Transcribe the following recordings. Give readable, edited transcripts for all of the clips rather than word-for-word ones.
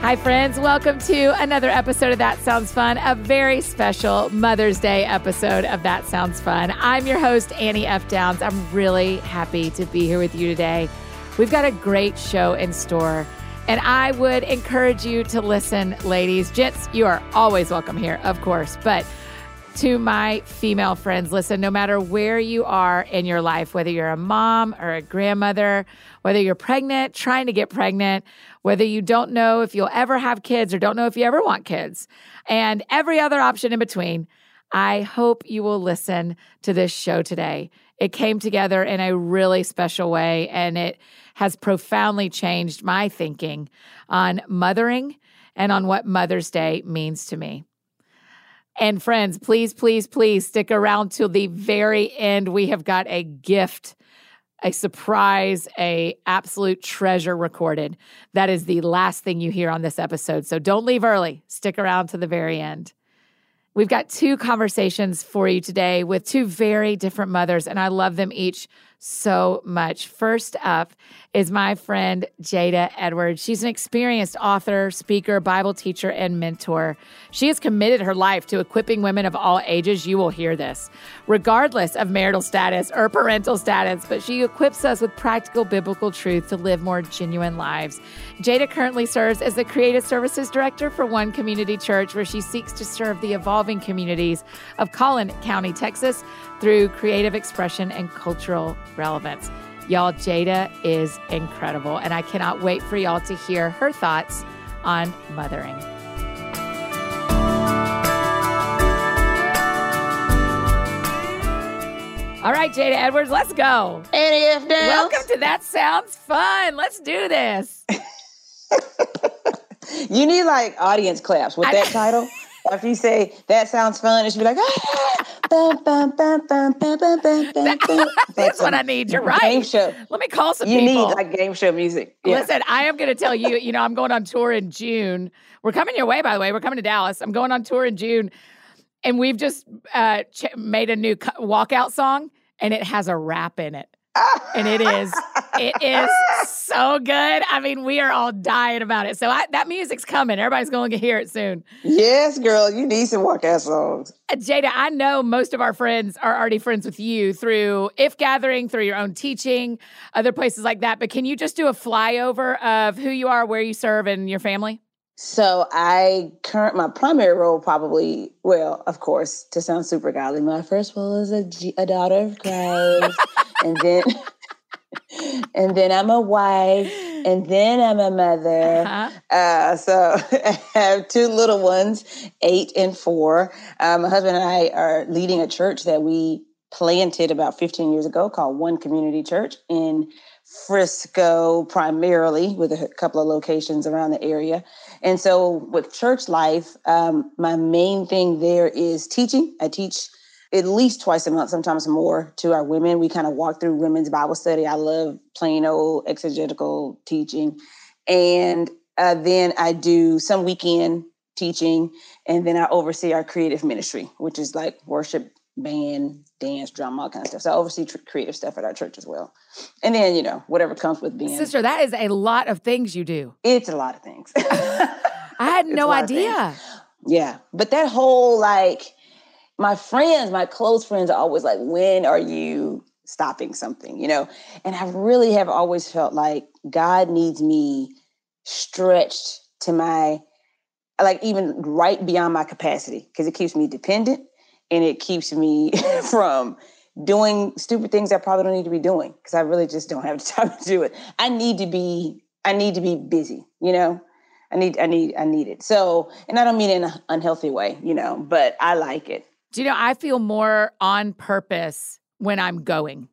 Hi, friends. Welcome to another episode of That Sounds Fun, a very special Mother's Day episode of That Sounds Fun. I'm your host, Annie F. Downs. I'm really happy to be here with you today. We've got a great show in store, and I would encourage you to listen, ladies. Gents, you are always welcome here, of course, but to my female friends, listen, no matter where you are in your life, whether you're a mom or a grandmother, whether you're pregnant, trying to get pregnant, whether you don't know if you'll ever have kids or don't know if you ever want kids, and every other option in between, I hope you will listen to this show today. It came together in a really special way, and it has profoundly changed my thinking on mothering and on what Mother's Day means to me. And friends, please, please, please stick around till the very end. We have got a gift, a surprise, a absolute treasure recorded. That is the last thing you hear on this episode. So don't leave early. Stick around to the very end. We've got two conversations for you today with two very different mothers, and I love them each so much. First up is my friend Jada Edwards. She's an experienced author, speaker, Bible teacher, and mentor. She has committed her life to equipping women of all ages. You will hear this, regardless of marital status or parental status, but she equips us with practical biblical truth to live more genuine lives. Jada currently serves as the Creative Services Director for One Community Church, where she seeks to serve the evolving communities of Collin County, Texas, through creative expression and cultural relevance. Y'all, Jada is incredible, and I cannot wait for y'all to hear her thoughts on mothering. All right, Jada Edwards, let's go. Annie F. Downs. Welcome to That Sounds Fun. Let's do this. You need like audience claps with that title. If you say, that sounds fun, it should be like, that's what I need. You're right. Game show. Let me call some people. You need like game show music. Yeah. Listen, I am going to tell you, I'm going on tour in June. We're coming your way, by the way. We're coming to Dallas. I'm going on tour in June. And we've just made a new walkout song, and it has a rap in it. And it is so good. I mean, we are all dying about it. So that music's coming. Everybody's going to hear it soon. Yes, girl, you need some walkout songs. Jada, I know most of our friends are already friends with you through If Gathering, through your own teaching, other places like that. But can you just do a flyover of who you are, where you serve, and your family? So my primary role probably, well, of course, to sound super godly, my first role is a daughter of Christ, and then I'm a wife, and then I'm a mother. Uh-huh. So I have two little ones, 8 and 4. My husband and I are leading a church that we planted about 15 years ago called One Community Church in Frisco, primarily, with a couple of locations around the area. And so with church life, my main thing there is teaching. I teach at least twice a month, sometimes more, to our women. We kind of walk through women's Bible study. I love plain old exegetical teaching. And then I do some weekend teaching. And then I oversee our creative ministry, which is like worship, band, dance, drama, all kinds of stuff. So I oversee creative stuff at our church as well. And then, whatever comes with being. Sister, that is a lot of things you do. It's a lot of things. I had no idea. Yeah. But that whole, my friends, my close friends are always like, when are you stopping something, And I really have always felt like God needs me stretched to my, even right beyond my capacity, because it keeps me dependent. And it keeps me from doing stupid things I probably don't need to be doing because I really just don't have the time to do it. I need to be busy, I need it. So, and I don't mean in an unhealthy way, but I like it. I feel more on purpose when I'm going.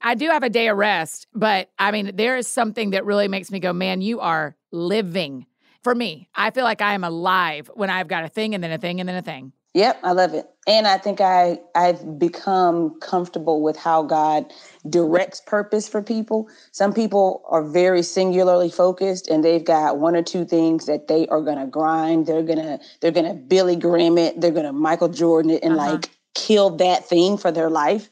I do have a day of rest, but there is something that really makes me go, man, you are living. For me, I feel like I am alive when I've got a thing and then a thing and then a thing. Yep, I love it. And I think I've become comfortable with how God directs purpose for people. Some people are very singularly focused and they've got one or two things that they are going to grind. They're going to Billy Graham it. They're going to Michael Jordan it and like kill that thing for their life.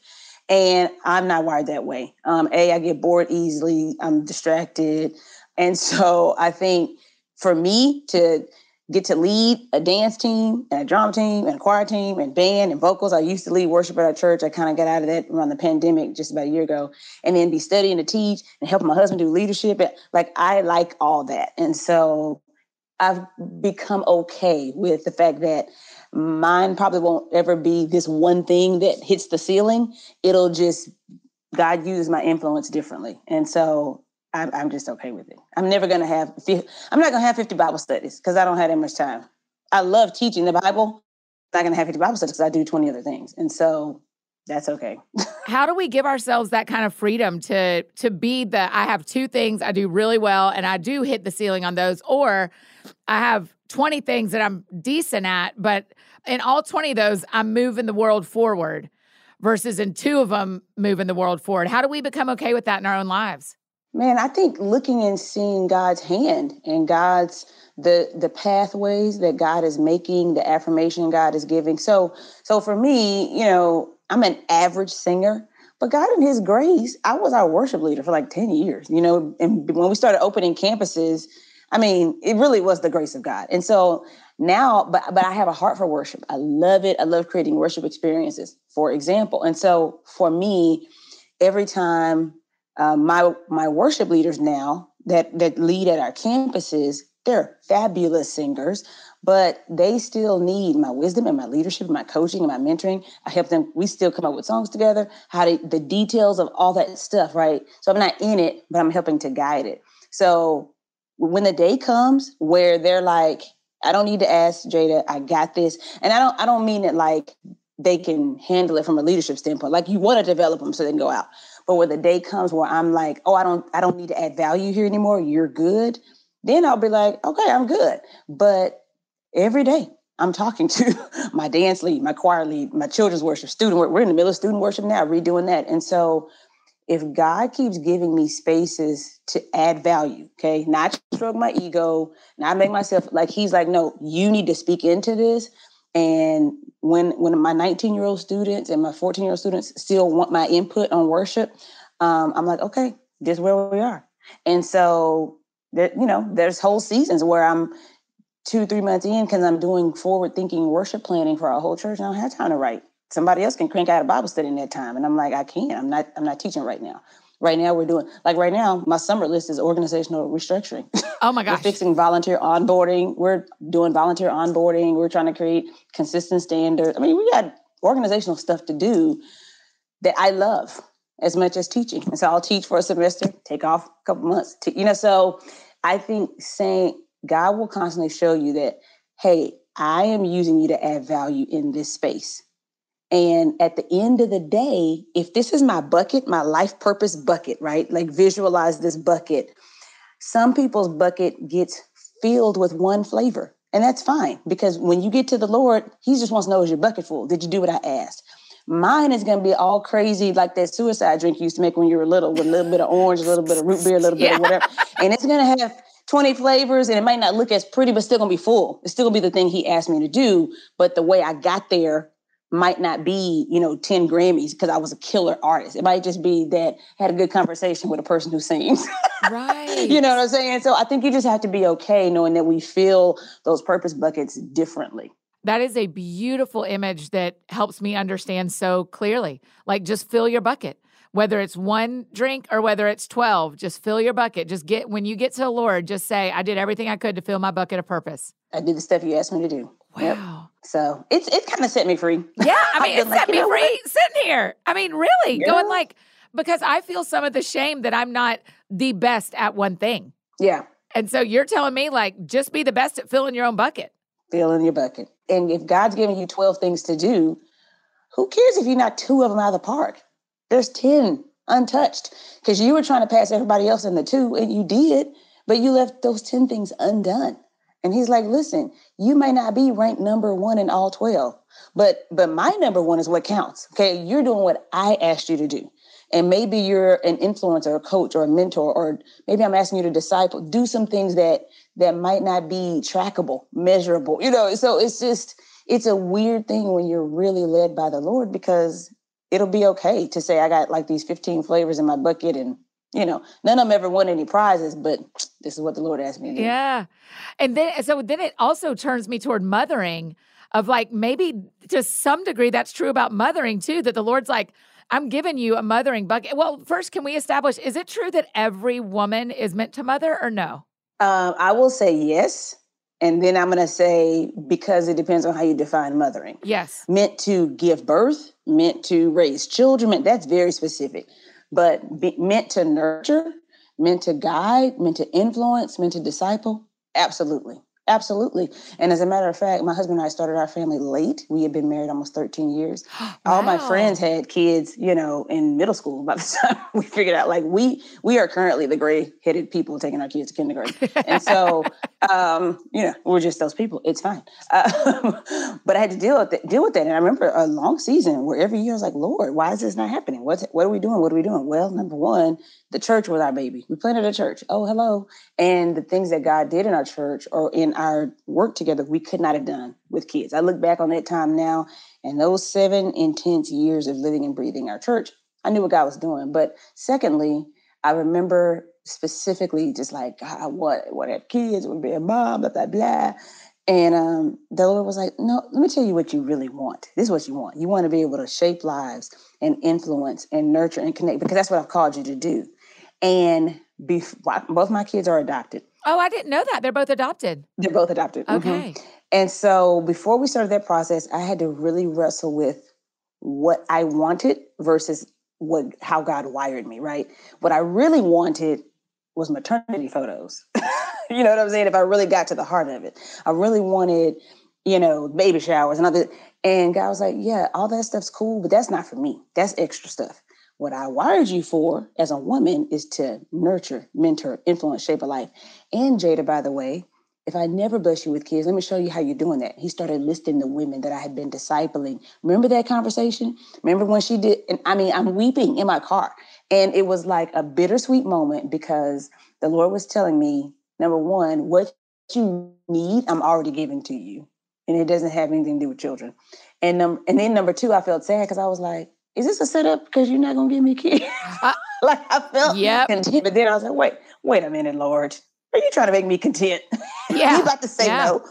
And I'm not wired that way. I get bored easily. I'm distracted. And so I think for me to get to lead a dance team and a drum team and a choir team and band and vocals. I used to lead worship at our church. I kind of got out of that around the pandemic just about a year ago, and then be studying to teach and helping my husband do leadership. Like, I like all that. And so I've become okay with the fact that mine probably won't ever be this one thing that hits the ceiling. It'll just, God uses my influence differently. And so I'm just okay with it. I'm not going to have 50 Bible studies because I don't have that much time. I love teaching the Bible. I'm not going to have 50 Bible studies because I do 20 other things. And so that's okay. How do we give ourselves that kind of freedom to be the, I have two things I do really well and I do hit the ceiling on those, or I have 20 things that I'm decent at, but in all 20 of those, I'm moving the world forward versus in two of them moving the world forward. How do we become okay with that in our own lives? Man, I think looking and seeing God's hand and God's the pathways that God is making, the affirmation God is giving. So for me, you know, I'm an average singer, but God in his grace, I was our worship leader for like 10 years, you know, and when we started opening campuses, I mean, it really was the grace of God. And so now, but I have a heart for worship. I love it. I love creating worship experiences, for example. And so for me, every time my worship leaders now that lead at our campuses, they're fabulous singers, but they still need my wisdom and my leadership, and my coaching and my mentoring. I help them. We still come up with songs together, the details of all that stuff, right? So I'm not in it, but I'm helping to guide it. So when the day comes where they're like, I don't need to ask Jada, I got this. And I don't mean it like they can handle it from a leadership standpoint. Like, you want to develop them so they can go out. But when the day comes where I'm like, oh, I don't need to add value here anymore, you're good, then I'll be like, okay, I'm good. But every day I'm talking to my dance lead, my choir lead, my children's worship, student work. We're in the middle of student worship now, redoing that. And so if God keeps giving me spaces to add value, okay, not stroke my ego, not make myself like, he's like, no, you need to speak into this. And when my 19-year-old students and my 14-year-old students still want my input on worship, I'm like, okay, this is where we are. And so, there's whole seasons where I'm 2-3 months in because I'm doing forward-thinking worship planning for our whole church. And I don't have time to write. Somebody else can crank out a Bible study in that time. And I'm like, I can't. I'm not teaching right now. Right now we're doing, like right now, my summer list is organizational restructuring. Oh my gosh. We're fixing volunteer onboarding. We're doing volunteer onboarding. We're trying to create consistent standards. I mean, we got organizational stuff to do that I love as much as teaching. And so I'll teach for a semester, take off a couple months. So I think saying God will constantly show you that, hey, I am using you to add value in this space. And at the end of the day, if this is my bucket, my life purpose bucket, right? Like, visualize this bucket. Some people's bucket gets filled with one flavor, and that's fine, because when you get to the Lord, he just wants to know, is your bucket full? Did you do what I asked? Mine is going to be all crazy, like that suicide drink you used to make when you were little, with a little bit of orange, a little bit of root beer, a little bit of whatever. And it's going to have 20 flavors, and it might not look as pretty, but still going to be full. It's still going to be the thing he asked me to do, but the way I got there might not be, 10 Grammys because I was a killer artist. It might just be that I had a good conversation with a person who sings. Right. You know what I'm saying? So I think you just have to be okay knowing that we fill those purpose buckets differently. That is a beautiful image that helps me understand so clearly. Like, just fill your bucket. Whether it's one drink or whether it's 12, just fill your bucket. When you get to the Lord, just say, I did everything I could to fill my bucket of purpose. I did the stuff you asked me to do. Wow. Yep. So it kind of set me free. Yeah, I mean, it set me free sitting here. I mean, really, yeah. Going like, because I feel some of the shame that I'm not the best at one thing. Yeah. And so you're telling me, like, just be the best at filling your own bucket. Filling your bucket. And if God's giving you 12 things to do, who cares if you're not 2 of them out of the park? There's 10 untouched because you were trying to pass everybody else in the 2, and you did, but you left those 10 things undone. And he's like, listen, you may not be ranked number one in all 12, but my number one is what counts. Okay. You're doing what I asked you to do. And maybe you're an influencer, a coach, or a mentor, or maybe I'm asking you to disciple, do some things that might not be trackable, measurable, you know? So it's just, it's a weird thing when you're really led by the Lord, because it'll be okay to say, I got like these 15 flavors in my bucket, and you know, none of them ever won any prizes, but this is what the Lord asked me to do. Yeah. And then it also turns me toward mothering, of like, maybe to some degree that's true about mothering too, that the Lord's like, I'm giving you a mothering bucket. Well, first, can we establish, is it true that every woman is meant to mother, or no? I will say yes. And then I'm going to say, because it depends on how you define mothering. Yes. Meant to give birth, meant to raise children, that's very specific. But meant to nurture, meant to guide, meant to influence, meant to disciple? Absolutely. Absolutely. And as a matter of fact, my husband and I started our family late. We had been married almost 13 years. Wow. All my friends had kids, you know, in middle school by the time we figured out, like, we are currently the gray-headed people taking our kids to kindergarten. And so, you know, we're just those people. It's fine. But I had to deal with that. And I remember a long season where every year I was like, Lord, why is this not happening? What are we doing? Well, number one, the church was our baby. We planted a church. Oh, hello. And the things that God did in our church or in our work together, we could not have done with kids. I look back on that time now, and those 7 intense years of living and breathing our church, I knew what God was doing. But secondly, I remember specifically just like, God, I want to have kids, I want to be a mom, blah, blah, blah. And the Lord was like, no, let me tell you what you really want. This is what you want. You want to be able to shape lives and influence and nurture and connect, because that's what I've called you to do. And both my kids are adopted. Oh, I didn't know that. They're both adopted. Okay. Mm-hmm. And so before we started that process, I had to really wrestle with what I wanted versus how God wired me, right? What I really wanted was maternity photos. You know what I'm saying? If I really got to the heart of it, I really wanted, you know, baby showers and other. And God was like, yeah, all that stuff's cool, but that's not for me. That's extra stuff. What I wired you for as a woman is to nurture, mentor, influence, shape a life. And Jada, by the way, if I never bless you with kids, let me show you how you're doing that. He started listing the women that I had been discipling. Remember that conversation? Remember when she did? And I mean, I'm weeping in my car. And it was like a bittersweet moment, because the Lord was telling me, number one, what you need, I'm already giving to you. And it doesn't have anything to do with children. And then number two, I felt sad, because I was like, is this a setup? Because you're not going to give me a kid. Like, I felt content. But then I was like, wait a minute, Lord. Are you trying to make me content? Yeah. You about to say no.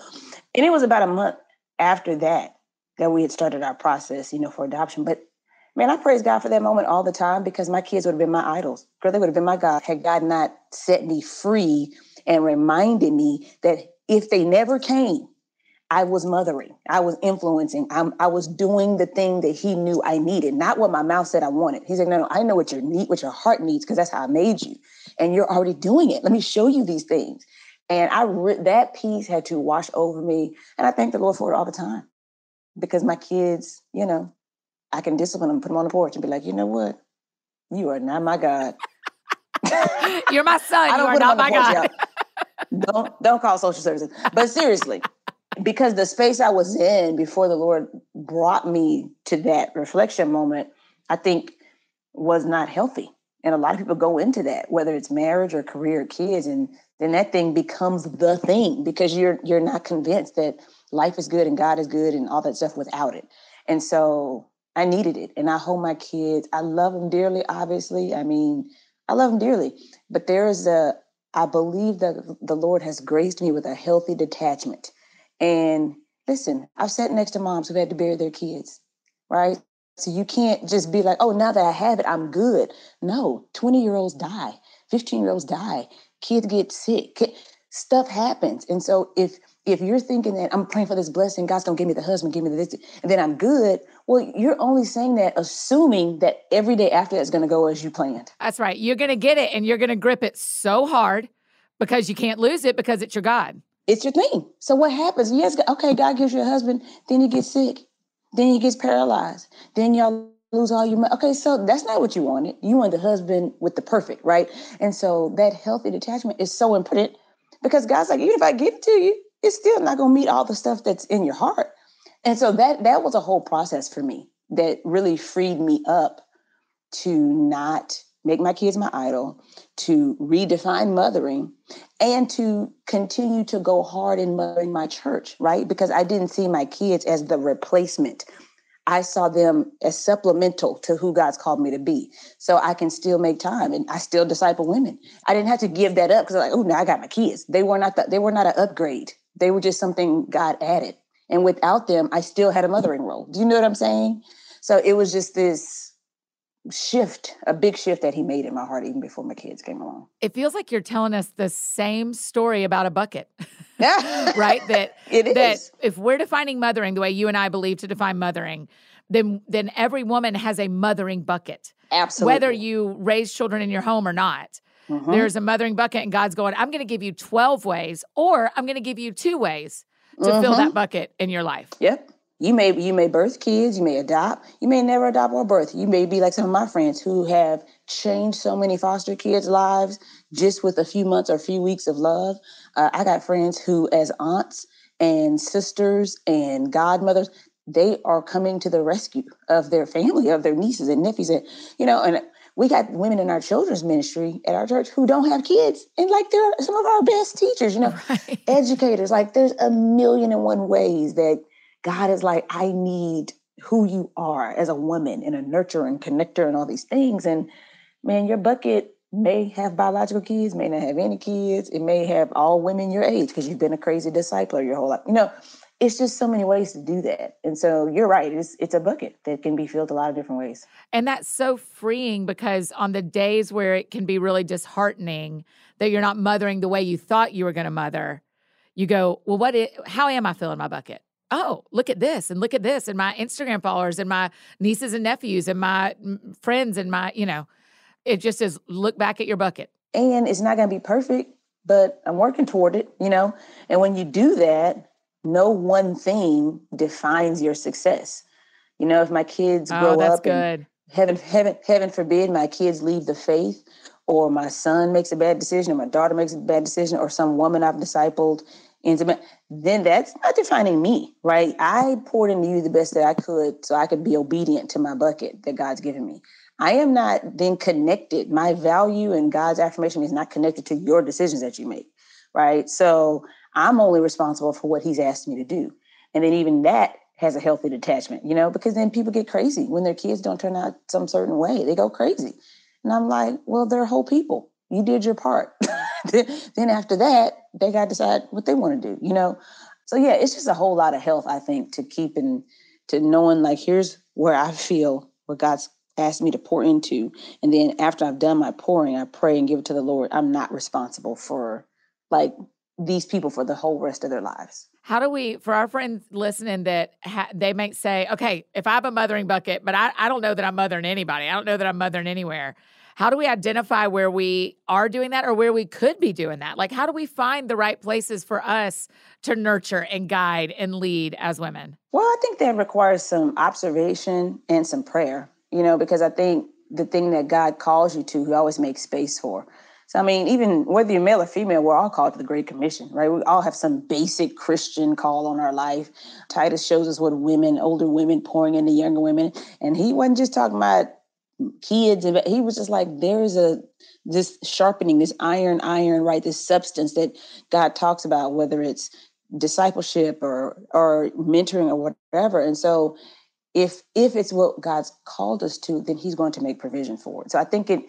And it was about a month after that we had started our process, you know, for adoption. But man, I praise God for that moment all the time, because my kids would have been my idols. Girl, they would have been my God had God not set me free and reminded me that if they never came, I was mothering, I was influencing, I was doing the thing that he knew I needed, not what my mouth said I wanted. He's like, no, I know what your heart needs, because that's how I made you. And you're already doing it. Let me show you these things. And that piece had to wash over me. And I thank the Lord for it all the time, because my kids, you know, I can discipline them, put them on the porch and be like, you know what? You are not my God. You're my son. You are not my God. Don't call social services. But seriously. Because the space I was in before the Lord brought me to that reflection moment, I think was not healthy. And a lot of people go into that, whether it's marriage or career, or kids, and then that thing becomes the thing, because you're not convinced that life is good and God is good and all that stuff without it. And so I needed it. And I hold my kids. I love them dearly, obviously. I mean, I love them dearly, but I believe that the Lord has graced me with a healthy detachment. And listen, I've sat next to moms who had to bury their kids, right? So you can't just be like, oh, now that I have it, I'm good. No, 20-year-olds die. 15-year-olds die. Kids get sick. Stuff happens. And so if you're thinking that I'm praying for this blessing, God's going to give me the husband, give me this, and then I'm good. Well, you're only saying that assuming that every day after that's going to go as you planned. That's right. You're going to get it, and you're going to grip it so hard because you can't lose it, because it's your God. It's your thing. So what happens? Yes, okay, God gives you a husband, then he gets sick, then he gets paralyzed, then y'all lose all your money. Okay, so that's not what you wanted. You wanted the husband with the perfect, right? And so that healthy detachment is so important, because God's like, even if I give it to you, it's still not going to meet all the stuff that's in your heart. And so that was a whole process for me that really freed me up to not make my kids my idol, to redefine mothering, and to continue to go hard in mothering my church, right? Because I didn't see my kids as the replacement. I saw them as supplemental to who God's called me to be. So I can still make time and I still disciple women. I didn't have to give that up because I'm like, oh, now I got my kids. They were not an upgrade. They were just something God added. And without them, I still had a mothering role. Do you know what I'm saying? So it was just this shift, a big shift that he made in my heart even before my kids came along. It feels like you're telling us the same story about a bucket, right? That if we're defining mothering the way you and I believe to define mothering, then every woman has a mothering bucket. Absolutely. Whether you raise children in your home or not, mm-hmm. there's a mothering bucket and God's going, I'm going to give you 12 ways or I'm going to give you 2 ways to mm-hmm. fill that bucket in your life. Yep. You may birth kids, you may adopt, you may never adopt or birth. You may be like some of my friends who have changed so many foster kids' lives just with a few months or a few weeks of love. I got friends who, as aunts and sisters and godmothers, they are coming to the rescue of their family, of their nieces and nephews. And, you know, and we got women in our children's ministry at our church who don't have kids. And like they're some of our best teachers, you know, right. Educators. Like there's a million and one ways that God is like, I need who you are as a woman and a nurturer and connector and all these things. And man, your bucket may have biological kids, may not have any kids. It may have all women your age because you've been a crazy discipler your whole life. You know, it's just so many ways to do that. And so you're right. It's a bucket that can be filled a lot of different ways. And that's so freeing because on the days where it can be really disheartening that you're not mothering the way you thought you were going to mother, you go, well, how am I filling my bucket? Oh, look at this, and my Instagram followers, and my nieces and nephews, and my friends, and my, you know, it just is look back at your bucket. And it's not going to be perfect, but I'm working toward it, you know? And when you do that, no one thing defines your success. You know, if my kids grow up and heaven forbid my kids leave the faith, or my son makes a bad decision, or my daughter makes a bad decision, or some woman I've discipled then that's not defining me, right? I poured into you the best that I could so I could be obedient to my bucket that God's given me. I am not then connected. My value and God's affirmation is not connected to your decisions that you make, right? So I'm only responsible for what he's asked me to do. And then even that has a healthy detachment, you know, because then people get crazy when their kids don't turn out some certain way. They go crazy. And I'm like, well, they're whole people. You did your part. Then after that, they got to decide what they want to do, you know? So yeah, it's just a whole lot of health, I think, to keep and to knowing like, here's where I feel what God's asked me to pour into. And then after I've done my pouring, I pray and give it to the Lord. I'm not responsible for like these people for the whole rest of their lives. How do we, for our friends listening that they might say, okay, if I have a mothering bucket, but I don't know that I'm mothering anybody. I don't know that I'm mothering anywhere. How do we identify where we are doing that or where we could be doing that? Like, how do we find the right places for us to nurture and guide and lead as women? Well, I think that requires some observation and some prayer, you know, because I think the thing that God calls you to, he always makes space for. So, I mean, even whether you're male or female, we're all called to the Great Commission, right? We all have some basic Christian call on our life. Titus shows us what women, older women pouring into younger women. And he wasn't just talking about kids. He was just like, there is this sharpening, this iron, right? This substance that God talks about, whether it's discipleship or mentoring or whatever. And so if it's what God's called us to, then he's going to make provision for it. So I think it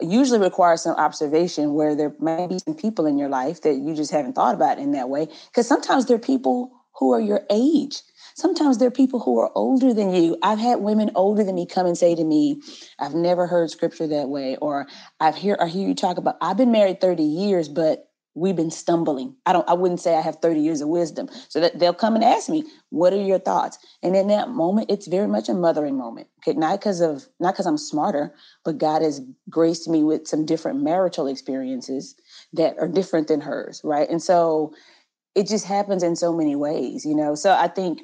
usually requires some observation where there may be some people in your life that you just haven't thought about in that way. Because sometimes they're people who are your age. Sometimes there are people who are older than you. I've had women older than me come and say to me, I've never heard scripture that way. Or I hear you talk about, I've been married 30 years, but we've been stumbling. I wouldn't say I have 30 years of wisdom. So that they'll come and ask me, what are your thoughts? And in that moment, it's very much a mothering moment. Okay, not because I'm smarter, but God has graced me with some different marital experiences that are different than hers. Right. And so it just happens in so many ways, you know? So I think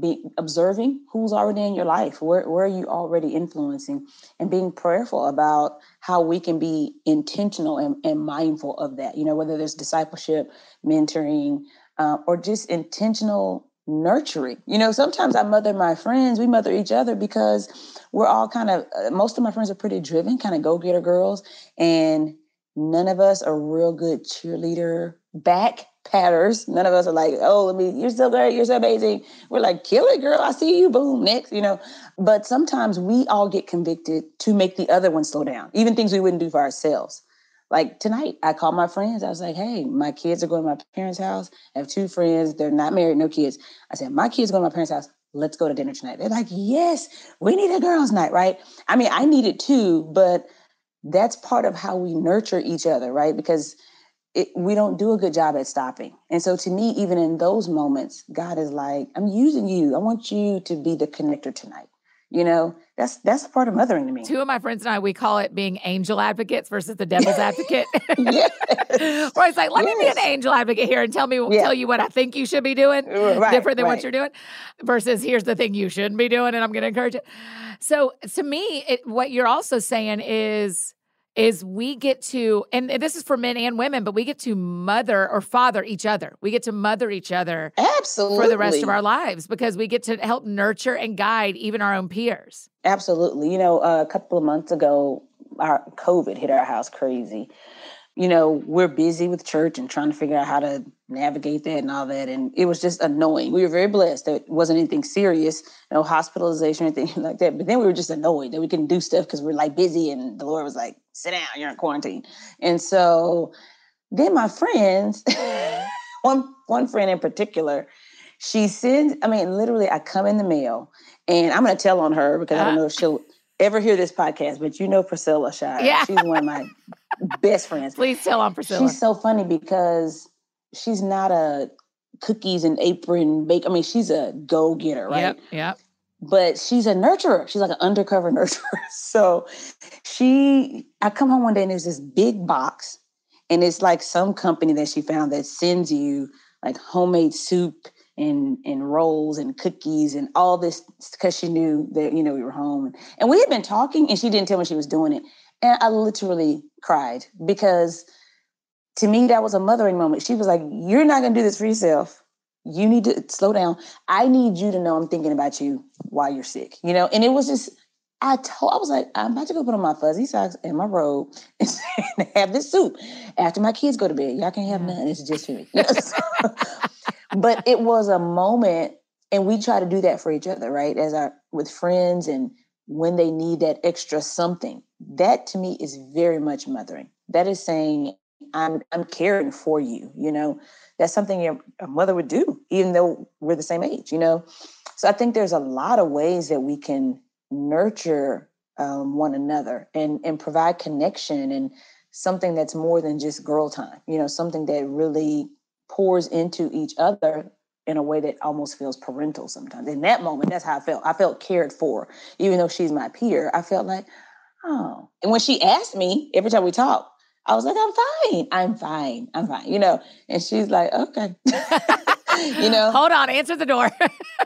be observing who's already in your life, where are you already influencing, and being prayerful about how we can be intentional and mindful of that, you know, whether there's discipleship, mentoring, or just intentional nurturing. You know, sometimes I mother my friends, we mother each other because we're all kind of, most of my friends are pretty driven, kind of go-getter girls. And none of us are real good cheerleader back patters. None of us are like, oh, let me, you're so great, you're so amazing. We're like, kill it, girl. I see you. Boom, next, you know. But sometimes we all get convicted to make the other one slow down, even things we wouldn't do for ourselves. Like tonight, I called my friends. I was like, hey, my kids are going to my parents' house. I have two friends. They're not married, no kids. I said, my kids go to my parents' house. Let's go to dinner tonight. They're like, yes, we need a girls' night, right? I mean, I need it too, but that's part of how we nurture each other, right? Because we don't do a good job at stopping. And so to me, even in those moments, God is like, I'm using you. I want you to be the connector tonight. You know, that's a part of mothering to me. Two of my friends and I, we call it being angel advocates versus the devil's advocate. Yes. Where it's like, let me be an angel advocate here and tell you what I think you should be doing, different than what you're doing, versus here's the thing you shouldn't be doing, and I'm going to encourage it. So to me, what you're also saying is we get to, and this is for men and women, but we get to mother or father each other. We get to mother each other for the rest of our lives because we get to help nurture and guide even our own peers. Absolutely. You know, a couple of months ago, our COVID hit our house crazy. You know, we're busy with church and trying to figure out how to navigate that and all that. And it was just annoying. We were very blessed that it wasn't anything serious, no hospitalization or anything like that. But then we were just annoyed that we couldn't do stuff because we're like busy. And the Lord was like, sit down, you're in quarantine. And so then my friends, one friend in particular, she sends, I mean, literally I come in the mail and I'm going to tell on her because I don't know if she'll ever hear this podcast, but you know Priscilla Shire. Yeah. She's one of my best friends. Please tell on Priscilla. She's so funny because she's not a cookies and apron bake. I mean, she's a go-getter, right? Yep. But she's a nurturer. She's like an undercover nurturer. So I come home one day and there's this big box and it's like some company that she found that sends you like homemade soup and rolls and cookies and all this because she knew that, you know, we were home. And we had been talking and she didn't tell me she was doing it. And I literally cried because to me, that was a mothering moment. She was like, you're not going to do this for yourself. You need to slow down. I need you to know I'm thinking about you while you're sick, you know? And it was just, I was like, I'm about to go put on my fuzzy socks and my robe and have this soup after my kids go to bed. Y'all can't have nothing. It's just for me. But it was a moment, and we try to do that for each other, right? With friends and when they need that extra something. That to me is very much mothering. That is saying, I'm caring for you, you know? That's something a mother would do, even though we're the same age, you know? So I think there's a lot of ways that we can nurture one another and provide connection and something that's more than just girl time, you know, something that really pours into each other in a way that almost feels parental sometimes. In that moment, that's how I felt. I felt cared for. Even though she's my peer, I felt like, oh. And when she asked me, every time we talked, I was like, I'm fine, you know? And she's like, okay, you know? Hold on, answer the door.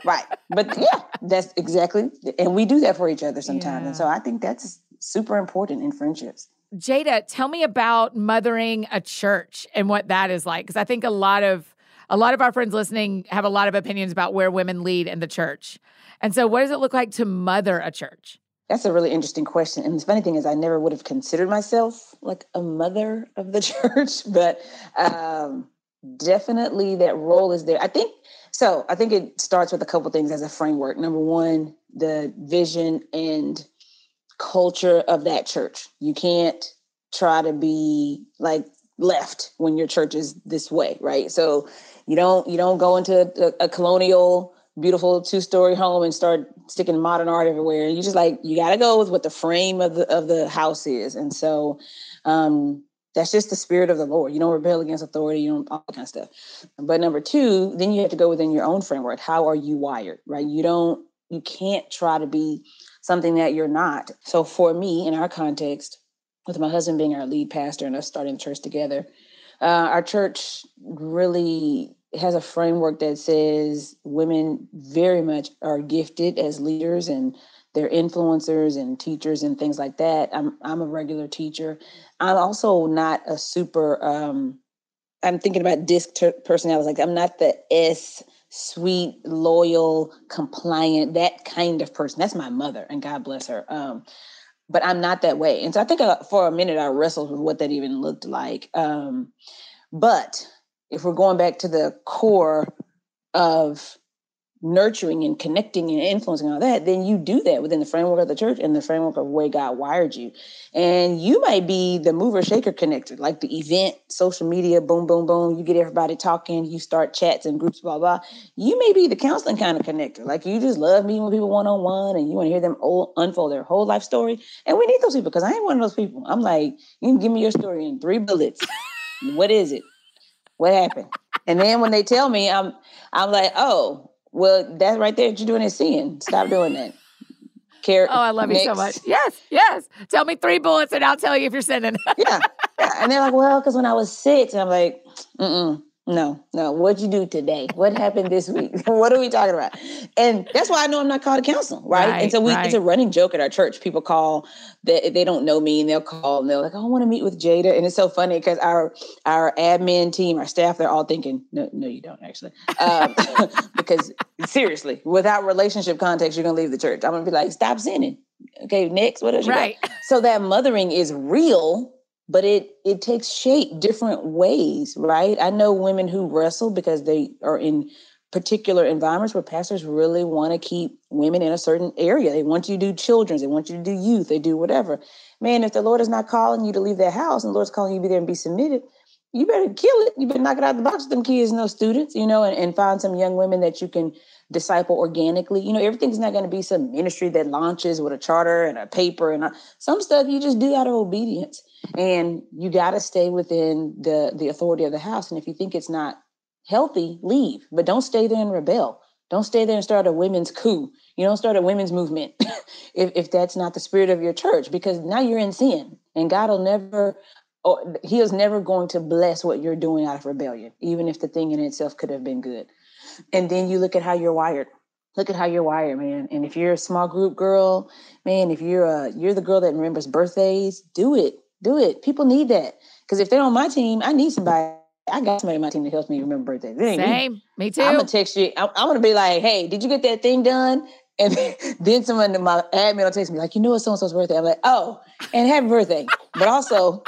Right. But yeah, that's exactly. And we do that for each other sometimes. Yeah. And so I think that's super important in friendships. Jada, tell me about mothering a church and what that is like. Because I think a lot of our friends listening have a lot of opinions about where women lead in the church. And so what does it look like to mother a church? That's a really interesting question. And the funny thing is I never would have considered myself like a mother of the church, but definitely that role is there. I think it starts with a couple things as a framework. Number one, the vision and culture of that church. You can't try to be like left when your church is this way, right? So you don't go into a colonial beautiful 2-story home and start sticking modern art everywhere. You just like, you got to go with what the frame of the house is. And so that's just the spirit of the Lord. You don't rebel against authority, you don't all that kind of stuff. But number two, then you have to go within your own framework. How are you wired, right? You can't try to be something that you're not. So for me, in our context, with my husband being our lead pastor and us starting church together, our church really has a framework that says women very much are gifted as leaders and they're influencers and teachers and things like that. I'm a regular teacher. I'm also not a super I'm thinking about disc personality. Like, I'm not the S, sweet, loyal, compliant, that kind of person. That's my mother, and God bless her. But I'm not that way. And so I think for a minute I wrestled with what that even looked like. But if we're going back to the core of nurturing and connecting and influencing all that, then you do that within the framework of the church and the framework of the way God wired you. And you might be the mover shaker connector, like the event, social media, boom, boom, boom. You get everybody talking, you start chats and groups, blah, blah. You may be the counseling kind of connector. Like, you just love meeting with people one-on-one and you want to hear them unfold their whole life story. And we need those people, because I ain't one of those people. I'm like, you can give me your story in 3 bullets. What is it? What happened? And then when they tell me, I'm like, oh, well, that right there that you're doing is sin. Stop doing that. Oh, I love you so much. Yes, yes. Tell me 3 bullets and I'll tell you if you're sinning. Yeah. And they're like, well, because when I was 6, and I'm like, no. What'd you do today? What happened this week? What are we talking about? And that's why I know I'm not called to counsel, right? And so it's a running joke at our church. People call, they don't know me, and they'll call, and they're like, I want to meet with Jada. And it's so funny because our admin team, our staff, they're all thinking, no, you don't actually. Because seriously, without relationship context, you're going to leave the church. I'm going to be like, stop sinning. Okay, next, what else you got? So that mothering is real, but it takes shape different ways, right? I know women who wrestle because they are in particular environments where pastors really want to keep women in a certain area. They want you to do children's. They want you to do youth. They do whatever. Man, if the Lord is not calling you to leave that house and the Lord's calling you to be there and be submitted, you better kill it. You better knock it out of the box with them kids and those students, and find some young women that you can disciple organically. Everything's not going to be some ministry that launches with a charter and a paper, and some stuff you just do out of obedience. And you got to stay within the authority of the house. And if you think it's not healthy, leave, but don't stay there and rebel. Don't stay there and start a women's coup. You don't start a women's movement if that's not the spirit of your church, because now you're in sin, and God will never... Oh, he is never going to bless what you're doing out of rebellion, even if the thing in itself could have been good. And then you look at how you're wired. Look at how you're wired, man. And if you're a small group girl, man, if you're the girl that remembers birthdays, do it. People need that. Because if they're on my team, I need somebody. I got somebody on my team that helps me remember birthdays. Same. Me too. I'm going to text you. I'm going to be like, hey, did you get that thing done? And then someone in my admin will text me like, it's so-and-so's birthday. I'm like, oh, and happy birthday. But also...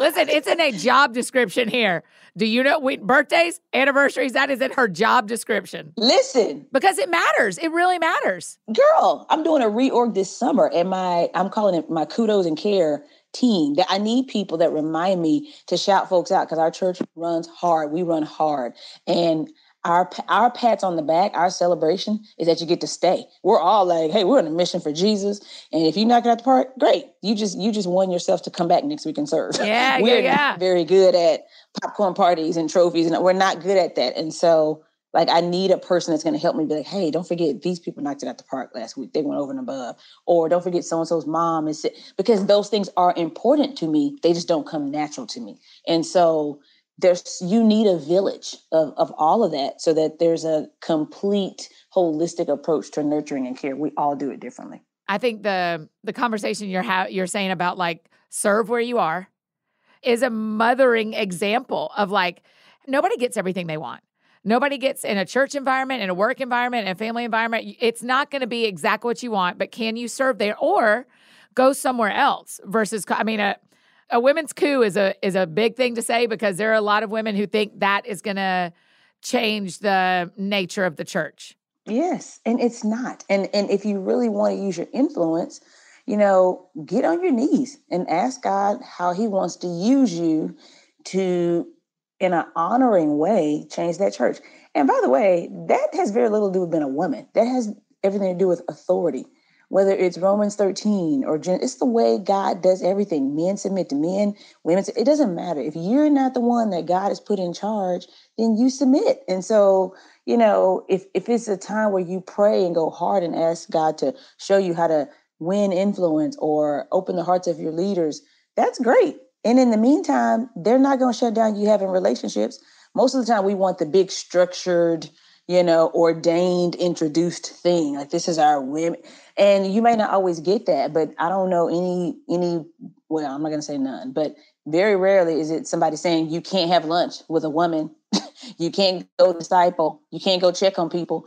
Listen, it's in a job description here. Do you know birthdays, anniversaries? That is in her job description. Listen. Because it matters. It really matters. Girl, I'm doing a reorg this summer, and I'm calling it my kudos and care team. That I need people that remind me to shout folks out, because our church runs hard. We run hard. And our pats on the back, our celebration is that you get to stay. We're all like, hey, we're on a mission for Jesus. And if you knock it out the park, great. You just won yourself to come back next week and serve. Yeah, we're not very good at popcorn parties and trophies, and we're not good at that. And so, like, I need a person that's going to help me be like, hey, don't forget these people knocked it out the park last week. They went over and above. Or don't forget so-and-so's mom is sick. Because those things are important to me. They just don't come natural to me. And so... you need a village of all of that, so that there's a complete holistic approach to nurturing and care. We all do it differently. I think the conversation you're saying about, like, serve where you are is a mothering example of, like, nobody gets everything they want. Nobody gets in a church environment, in a work environment, in a family environment. It's not going to be exactly what you want, but can you serve there or go somewhere else versus, a women's coup is a big thing to say, because there are a lot of women who think that is going to change the nature of the church. Yes, and it's not. And if you really want to use your influence, get on your knees and ask God how he wants to use you to, in an honoring way, change that church. And by the way, that has very little to do with being a woman. That has everything to do with authority. Whether it's Romans 13 or it's the way God does everything. Men submit to men, women. It doesn't matter. If you're not the one that God has put in charge, then you submit. And so, if it's a time where you pray and go hard and ask God to show you how to win influence or open the hearts of your leaders, that's great. And in the meantime, they're not going to shut down you having relationships. Most of the time we want the big structured, ordained, introduced thing. Like, this is our women. And you may not always get that, but I don't know any well, I'm not going to say none, but very rarely is it somebody saying you can't have lunch with a woman. You can't go disciple. You can't go check on people.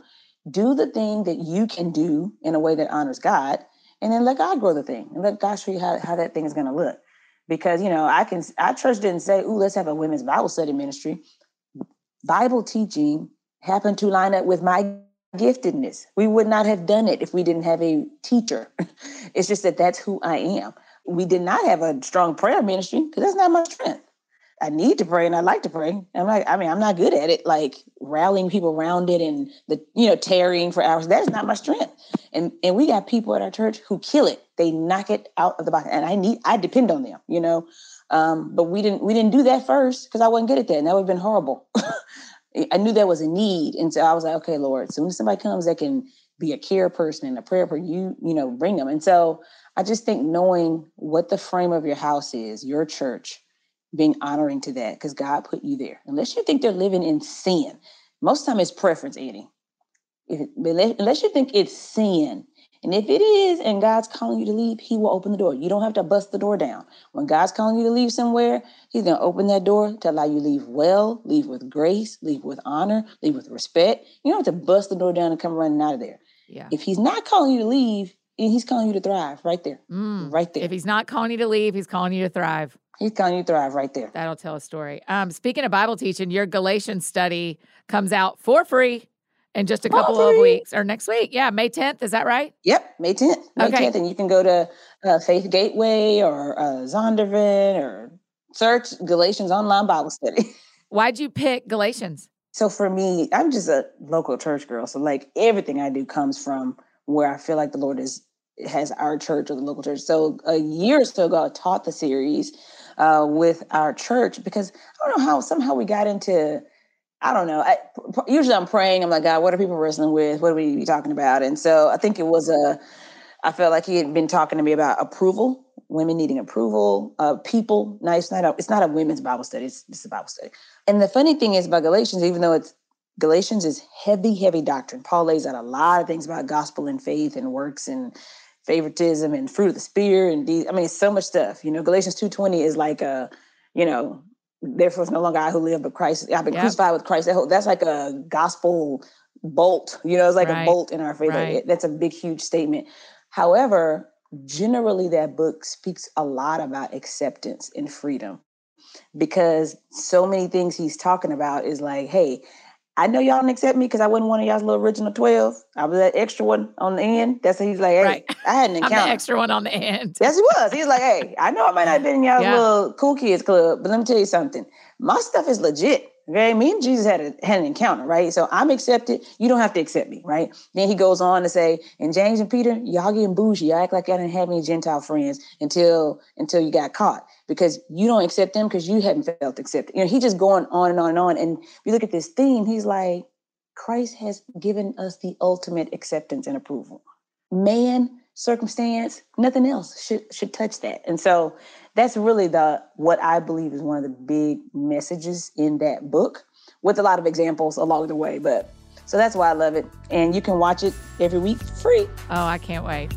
Do the thing that you can do in a way that honors God, and then let God grow the thing and let God show you how that thing is going to look. Because, you know, our church didn't say, ooh, let's have a women's Bible study ministry. Bible teaching happened to line up with my giftedness. We would not have done it if we didn't have a teacher. It's just that that's who I am. We did not have a strong prayer ministry because that's not my strength. I need to pray and I like to pray. I'm not good at it. Like rallying people around it and tarrying for hours. That is not my strength. And we got people at our church who kill it. They knock it out of the box. And I depend on them, but we didn't do that first because I wasn't good at that. And that would have been horrible. I knew there was a need. And so I was like, okay, Lord, as soon as somebody comes that can be a care person and a prayer person, you bring them. And so I just think knowing what the frame of your house is, your church, being honoring to that because God put you there. Unless you think they're living in sin. Most of the time it's preference, Annie. Unless you think it's sin. And if it is and God's calling you to leave, he will open the door. You don't have to bust the door down. When God's calling you to leave somewhere, he's going to open that door to allow you to leave well, leave with grace, leave with honor, leave with respect. You don't have to bust the door down and come running out of there. Yeah. If he's not calling you to leave, he's calling you to thrive right there. Mm. Right there. If he's not calling you to leave, he's calling you to thrive. He's calling you to thrive right there. That'll tell a story. Speaking of Bible teaching, your Galatians study comes out for free in just a couple of weeks or next week. Yeah, May 10th. Is that right? Yep, May 10th. May 10th. And you can go to Faith Gateway or Zondervan or search Galatians Online Bible Study. Why'd you pick Galatians? So for me, I'm just a local church girl. So like everything I do comes from where I feel like the Lord has our church or the local church. So a year or so ago, I taught the series with our church because I don't know how somehow we got into, I don't know. Usually I'm praying. I'm like, God, what are people wrestling with? What are we talking about? And so I think I felt like he had been talking to me about approval, women needing approval, people. No, it's not a women's Bible study. It's a Bible study. And the funny thing is about Galatians, even though Galatians is heavy, heavy doctrine. Paul lays out a lot of things about gospel and faith and works and favoritism and fruit of the spirit. And it's so much stuff, Galatians 2:20 is like, therefore it's no longer I who live, but Christ. I've been crucified with Christ. That's like a gospel bolt, it's like a bolt in our faith. Right. Like, that's a big, huge statement. However, generally that book speaks a lot about acceptance and freedom because so many things he's talking about is like, hey, I know y'all didn't accept me because I wasn't one of y'all's little original 12. I was that extra one on the end. That's what he's like, hey, right. I had an encounter. I'm the extra one on the end. Yes, he was. He was like, hey, I know I might not have been in y'all's little cool kids club, but let me tell you something. My stuff is legit. Okay, me and Jesus had an encounter, right? So I'm accepted. You don't have to accept me, right? Then he goes on to say, and James and Peter, y'all getting bougie. Y'all act like y'all didn't have any Gentile friends until you got caught because you don't accept them because you haven't felt accepted. He just going on and on and on. And if you look at this theme, he's like, Christ has given us the ultimate acceptance and approval. Man, circumstance, nothing else should touch that. And so that's really what I believe is one of the big messages in that book with a lot of examples along the way. But so that's why I love it. And you can watch it every week free. Oh, I can't wait.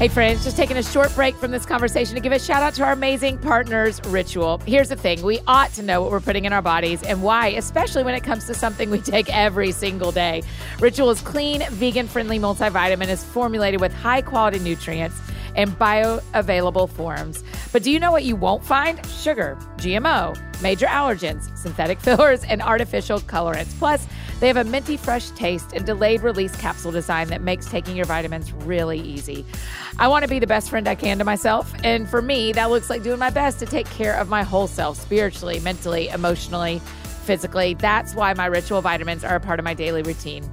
Hey friends, just taking a short break from this conversation to give a shout out to our amazing partners, Ritual. Here's the thing, we ought to know what we're putting in our bodies and why, especially when it comes to something we take every single day. Ritual's clean, vegan-friendly multivitamin is formulated with high-quality nutrients and bioavailable forms. But do you know what you won't find? Sugar, GMO, major allergens, synthetic fillers, and artificial colorants. Plus, they have a minty fresh taste and delayed release capsule design that makes taking your vitamins really easy. I want to be the best friend I can to myself. And for me, that looks like doing my best to take care of my whole self, spiritually, mentally, emotionally, physically. That's why my Ritual vitamins are a part of my daily routine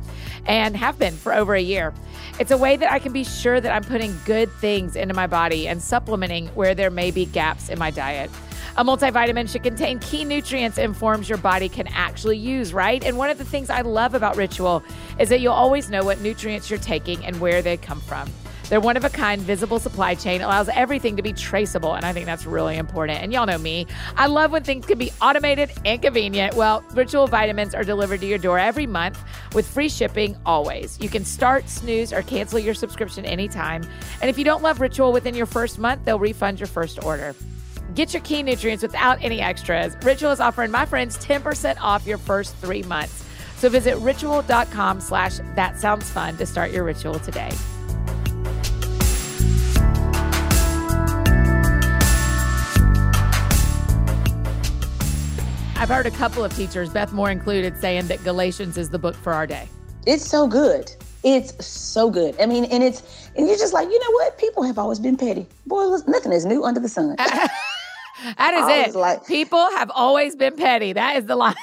and have been for over a year. It's a way that I can be sure that I'm putting good things into my body and supplementing where there may be gaps in my diet. A multivitamin should contain key nutrients and forms your body can actually use, right? And one of the things I love about Ritual is that you'll always know what nutrients you're taking and where they come from. Their one-of-a-kind visible supply chain allows everything to be traceable, and I think that's really important. And y'all know me. I love when things can be automated and convenient. Well, Ritual vitamins are delivered to your door every month with free shipping always. You can start, snooze, or cancel your subscription anytime. And if you don't love Ritual within your first month, they'll refund your first order. Get your key nutrients without any extras. Ritual is offering my friends 10% off your first 3 months. So visit ritual.com/thatsoundsfun to start your ritual today. I've heard a couple of teachers, Beth Moore included, saying that Galatians is the book for our day. It's so good. It's so good. I mean, and you're just like, you know what? People have always been petty. Boy, nothing is new under the sun. That is it. Like, people have always been petty. That is the line.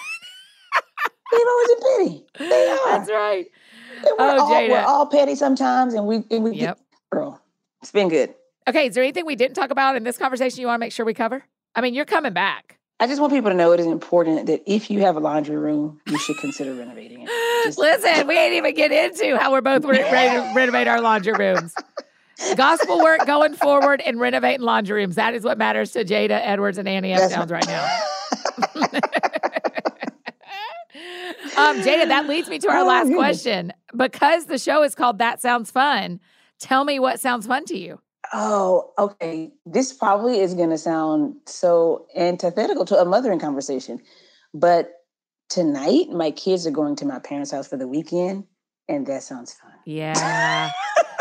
They've always been petty. They are. That's right. Jada. We're all petty sometimes, and we yep. Girl, it's been good. Okay, is there anything we didn't talk about in this conversation you want to make sure we cover? I mean, you're coming back. I just want people to know it is important that if you have a laundry room, you should consider renovating it. Listen, we ain't even get into how we're both ready to renovate our laundry rooms. Gospel work going forward and renovating laundry rooms. That is what matters to Jada Edwards and Annie F. Downs right now. Jada, that leads me to our last question. Because the show is called That Sounds Fun, tell me what sounds fun to you. Oh, okay. This probably is going to sound so antithetical to a mothering conversation, but tonight my kids are going to my parents' house for the weekend, and that sounds fun. Yeah.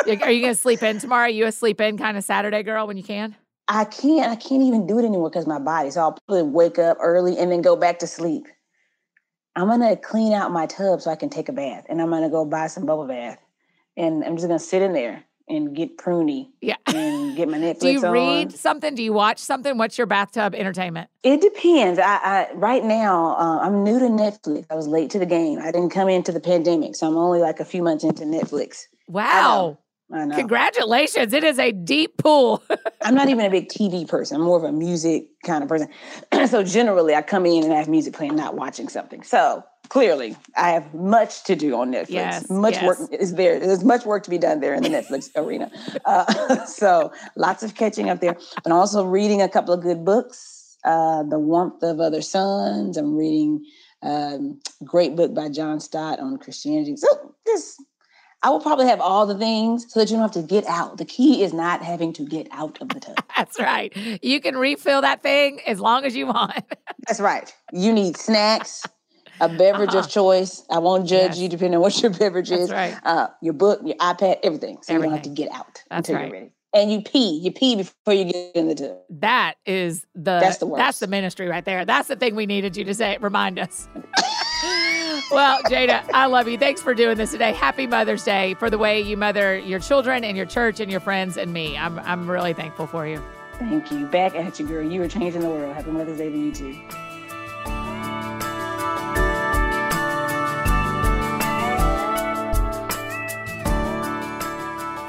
Are you going to sleep in tomorrow? Are you a sleep in kind of Saturday girl when you can? I can't even do it anymore because my body. So I'll probably wake up early and then go back to sleep. I'm going to clean out my tub so I can take a bath, and I'm going to go buy some bubble bath, and I'm just going to sit in there and get pruny. Yeah. And get my Netflix on. Do you read something? Do you watch something? What's your bathtub entertainment? It depends. I right now, I'm new to Netflix. I was late to the game. I didn't come into the pandemic, so I'm only like a few months into Netflix. Wow. I know. Congratulations. It is a deep pool. I'm not even a big TV person. I'm more of a music kind of person. So generally, I come in and I have music playing, not watching something. So clearly, I have much to do on Netflix. Yes, much work is there. There's much work to be done there in the Netflix arena. So lots of catching up there, but also reading a couple of good books. The Warmth of Other Suns. I'm reading a great book by John Stott on Christianity. So I will probably have all the things so that you don't have to get out. The key is not having to get out of the tub. That's right. You can refill that thing as long as you want. That's right. You need snacks, a beverage of choice. I won't judge you depending on what your beverage is. That's right. Your book, your iPad, everything. So you don't have to get out until you're ready. And you pee. You pee before you get in the tub. That's the ministry right there. That's the thing we needed you to say. Remind us. Well, Jada, I love you. Thanks for doing this today. Happy Mother's Day for the way you mother your children and your church and your friends and me. I'm really thankful for you. Thank you. Back at you, girl. You are changing the world. Happy Mother's Day to you, too.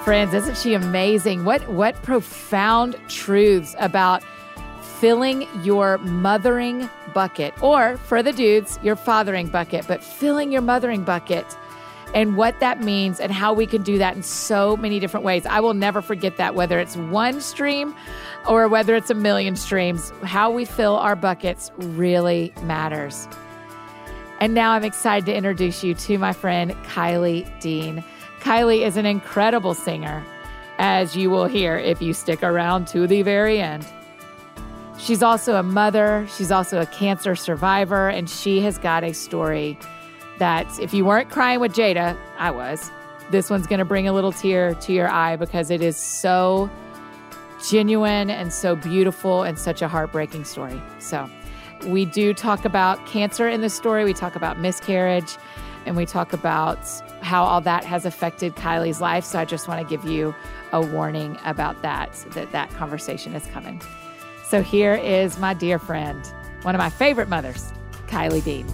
Friends, isn't she amazing? What profound truths about filling your mothering bucket, or for the dudes, your fathering bucket, but filling your mothering bucket and what that means and how we can do that in so many different ways. I will never forget that, whether it's one stream or whether it's a million streams, how we fill our buckets really matters. And now I'm excited to introduce you to my friend, Kylie Dean. Kylie is an incredible singer, as you will hear if you stick around to the very end. She's also a mother, she's also a cancer survivor, and she has got a story that if you weren't crying with Jada, I was. This one's going to bring a little tear to your eye because it is so genuine and so beautiful and such a heartbreaking story. So we do talk about cancer in this story, we talk about miscarriage, and we talk about how all that has affected Kylie's life. So I just want to give you a warning about that conversation is coming. So here is my dear friend, one of my favorite mothers, Kylie Dean.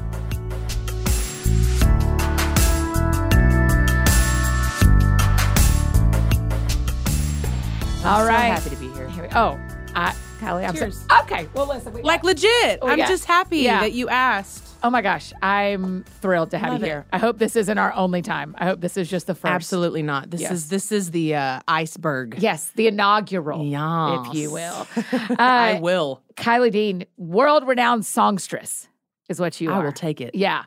I'm so happy to be here. Oh, Kylie. I'm Cheers. Sorry. Okay. Well, listen. Legit. I'm just happy that you asked. Oh, my gosh. I'm thrilled to have you here. I hope this isn't our only time. I hope this is just the first. Absolutely not. This is the iceberg. Yes. The inaugural, if you will. I will. Kylie Dean, world-renowned songstress. Is what you are. I will take it. Yeah.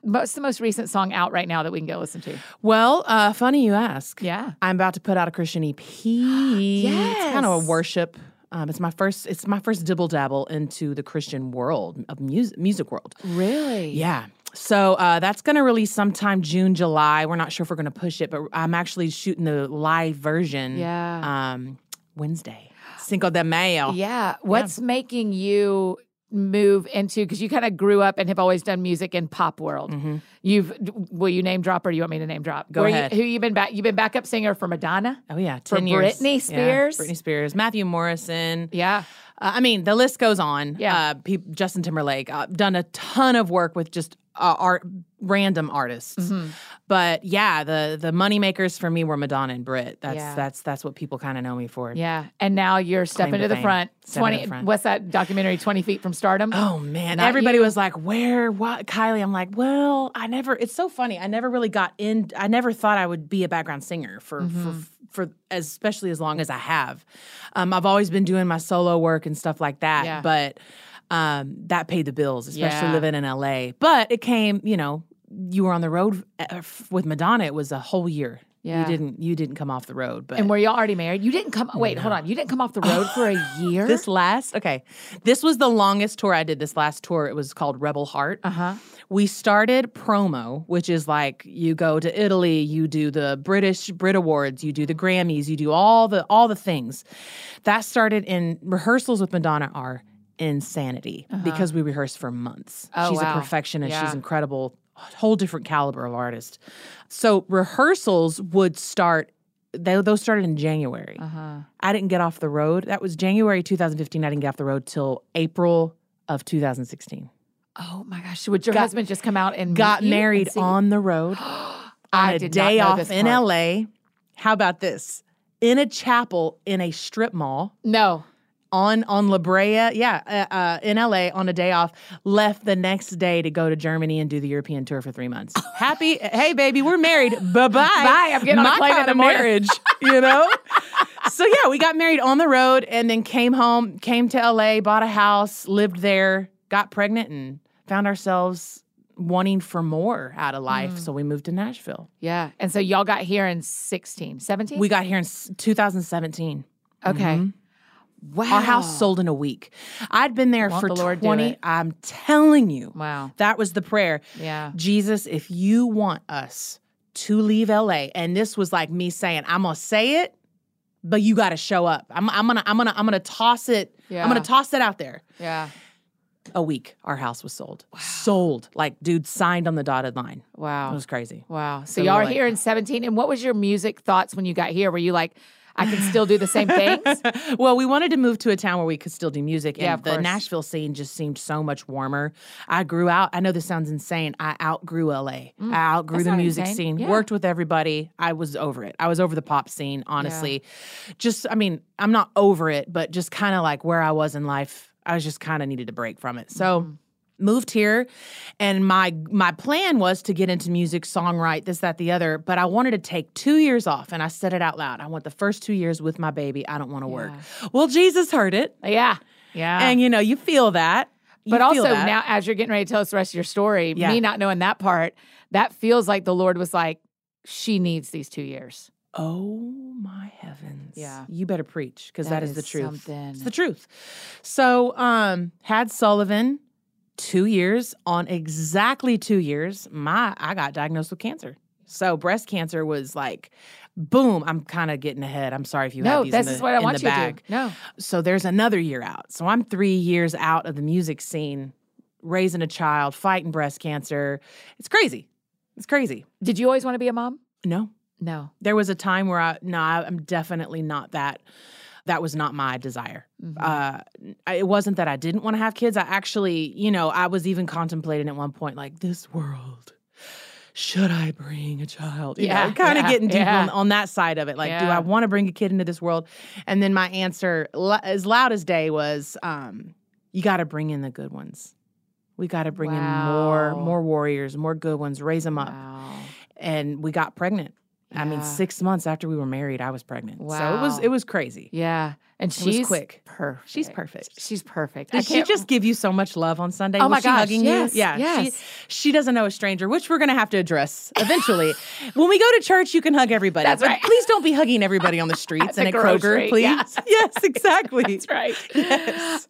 What's the most recent song out right now that we can go listen to? Well, funny you ask. Yeah. I'm about to put out a Christian EP. Yes. It's kind of a worship. It's my first dibble dabble into the Christian world of music world. Really? Yeah. So that's going to release sometime June, July. We're not sure if we're going to push it, but I'm actually shooting the live version. Yeah. Wednesday. Cinco de Mayo. Yeah. What's making you move into, because you kind of grew up and have always done music in pop world. Mm-hmm. Will you name drop or do you want me to name drop? Go ahead. You've been backup singer for Madonna. Oh yeah, 10 years. Britney Spears. Yeah, Britney Spears. Matthew Morrison. Yeah. I mean, the list goes on. Yeah. Justin Timberlake. I've done a ton of work with just random artists. Mm-hmm. But yeah, the money makers for me were Madonna and Brit. That's what people kind of know me for. Yeah, and now you're stepping to the front. What's that documentary? 20 Feet from Stardom. Oh man, everybody was like, "Where? What?" Kylie, I'm like, "Well, I never." It's so funny. I never really got in. I never thought I would be a background singer especially as long as I have. I've always been doing my solo work and stuff like that. Yeah. But that paid the bills, especially living in LA. But it came, you were on the road with Madonna. It was a whole year. Yeah. You didn't come off the road. But and were you already married? You didn't come. Wait, hold on. You didn't come off the road for a year. This was the longest tour I did. This last tour, it was called Rebel Heart. Uh huh. We started promo, which is like you go to Italy, you do the Brit Awards, you do the Grammys, you do all the things. That started in rehearsals with Madonna are insanity because we rehearsed for months. Oh, she's a perfectionist. Yeah. She's incredible. Whole different caliber of artist. So rehearsals would start, those started in January. Uh-huh. I didn't get off the road. That was January 2015. I didn't get off the road till April of 2016. Oh my gosh. Would your husband just come out and got married on the road on a day off in LA? How about this? In a chapel in a strip mall. No. On La Brea, in LA on a day off, left the next day to go to Germany and do the European tour for 3 months. Happy, hey baby, we're married. Bye bye. Bye. I'm getting on a plane in the marriage. So yeah, we got married on the road and then came home, came to LA, bought a house, lived there, got pregnant, and found ourselves wanting for more out of life. Mm. So we moved to Nashville. Yeah, and so y'all got here in 17? We got here in 2017. Okay. Mm-hmm. Wow. Our house sold in a week. I'd been there for 20. I'm telling you. Wow. That was the prayer. Yeah. Jesus, if you want us to leave LA, and this was like me saying, I'm gonna say it, but you gotta show up. I'm gonna toss it. Yeah. I'm gonna toss it out there. Yeah. A week, our house was sold. Wow. Sold. Like, dude, signed on the dotted line. Wow. It was crazy. Wow. So y'all are here in 17. And what was your music thoughts when you got here? Were you like, I can still do the same things? Well, we wanted to move to a town where we could still do music. And the Nashville scene just seemed so much warmer. I know this sounds insane. I outgrew LA. I outgrew the music scene. Yeah. Worked with everybody. I was over it. I was over the pop scene, honestly. Yeah. I'm not over it, but just kind of like where I was in life, I was just kind of needed a break from it. So moved here, and my plan was to get into music, songwrite, this, that, the other, but I wanted to take 2 years off, and I said it out loud. I want the first 2 years with my baby. I don't want to work. Well, Jesus heard it. Yeah. Yeah. And, you feel that. Now, as you're getting ready to tell us the rest of your story, me not knowing that part, that feels like the Lord was like, she needs these 2 years. Oh, my heavens. Yeah. You better preach, because that is the truth. Something. It's the truth. So, had Sullivan... 2 years, on exactly 2 years, I got diagnosed with cancer. So breast cancer was like, boom, I'm kind of getting ahead. I'm sorry if you have these in the bag. No, this is what I want you to do. No. So there's another year out. So I'm 3 years out of the music scene, raising a child, fighting breast cancer. It's crazy. It's crazy. Did you always want to be a mom? No. No. There was a time where I'm definitely not that. That was not my desire. Mm-hmm. It wasn't that I didn't want to have kids. I actually, I was even contemplating at one point, like, this world should I bring a child? You know, kind of getting deep on that side of it. Like, do I want to bring a kid into this world? And then my answer, as loud as day, was, you got to bring in the good ones. We got to bring in more warriors, more good ones, raise them up. And we got pregnant. I mean, 6 months after we were married, I was pregnant. So it was crazy. Yeah. And she's quick. Perfect. She's perfect. She's perfect. Did she just give you so much love on Sunday? Oh my gosh, hugging you? Yeah. Yes. She doesn't know a stranger, which we're going to have to address eventually. When we go to church, you can hug everybody. That's right. Please don't be hugging everybody on the streets and at Kroger, please. Yeah. Yes, exactly. That's right. Yes.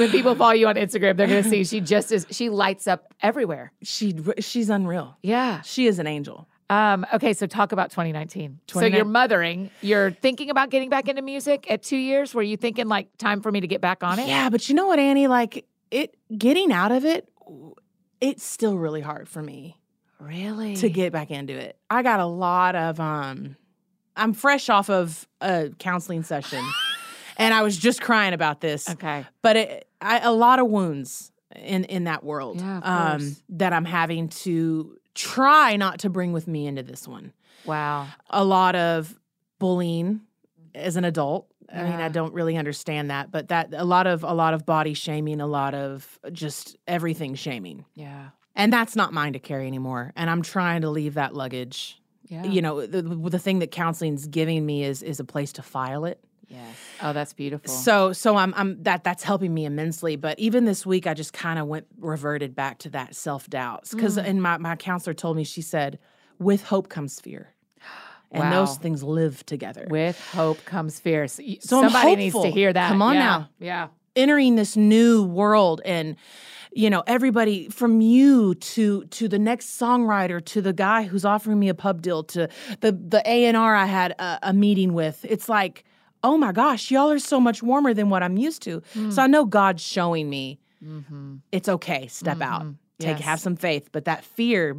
When people follow you on Instagram, they're going to see she lights up everywhere. She's unreal. Yeah. She is an angel. Okay, so talk about 2019. So you're mothering. You're thinking about getting back into music at 2 years. Were you thinking, like, time for me to get back on it? Yeah, but you know what, Annie? Like, getting out of it, it's still really hard for me. Really? To get back into it. I got a lot of, I'm fresh off of a counseling session, and I was just crying about this. Okay. But a lot of wounds in that world that I'm having to try not to bring with me into this one. Wow. A lot of bullying as an adult. Yeah. I mean, I don't really understand that, but that a lot of body shaming, a lot of just everything shaming. Yeah. And that's not mine to carry anymore. And I'm trying to leave that luggage. Yeah. You know, the thing that counseling's giving me is a place to file it. Yes. Oh, that's beautiful. So I'm that's helping me immensely. But even this week, I just kind of reverted back to that self-doubt. Because and my counselor told me, she said, with hope comes fear. And those things live together. With hope comes fear. So somebody needs to hear that. Come on now. Yeah. Entering this new world, and you know, everybody from you to the next songwriter, to the guy who's offering me a pub deal, to the A&R I had a meeting with. It's like, oh my gosh, y'all are so much warmer than what I'm used to. So I know God's showing me it's okay, step out, have some faith. But that fear,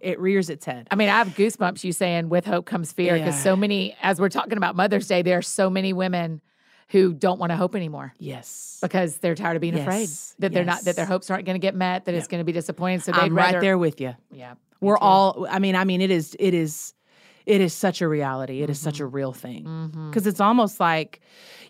it rears its head. I mean, I have goosebumps you saying with hope comes fear, because so many, as we're talking about Mother's Day, there are so many women who don't want to hope anymore. Yes. Because they're tired of being afraid that they're not, that their hopes aren't going to get met, that it's going to be disappointing. So I'm right there with you. Yeah. We're all, I mean, it is such a reality. It is such a real thing. Because it's almost like,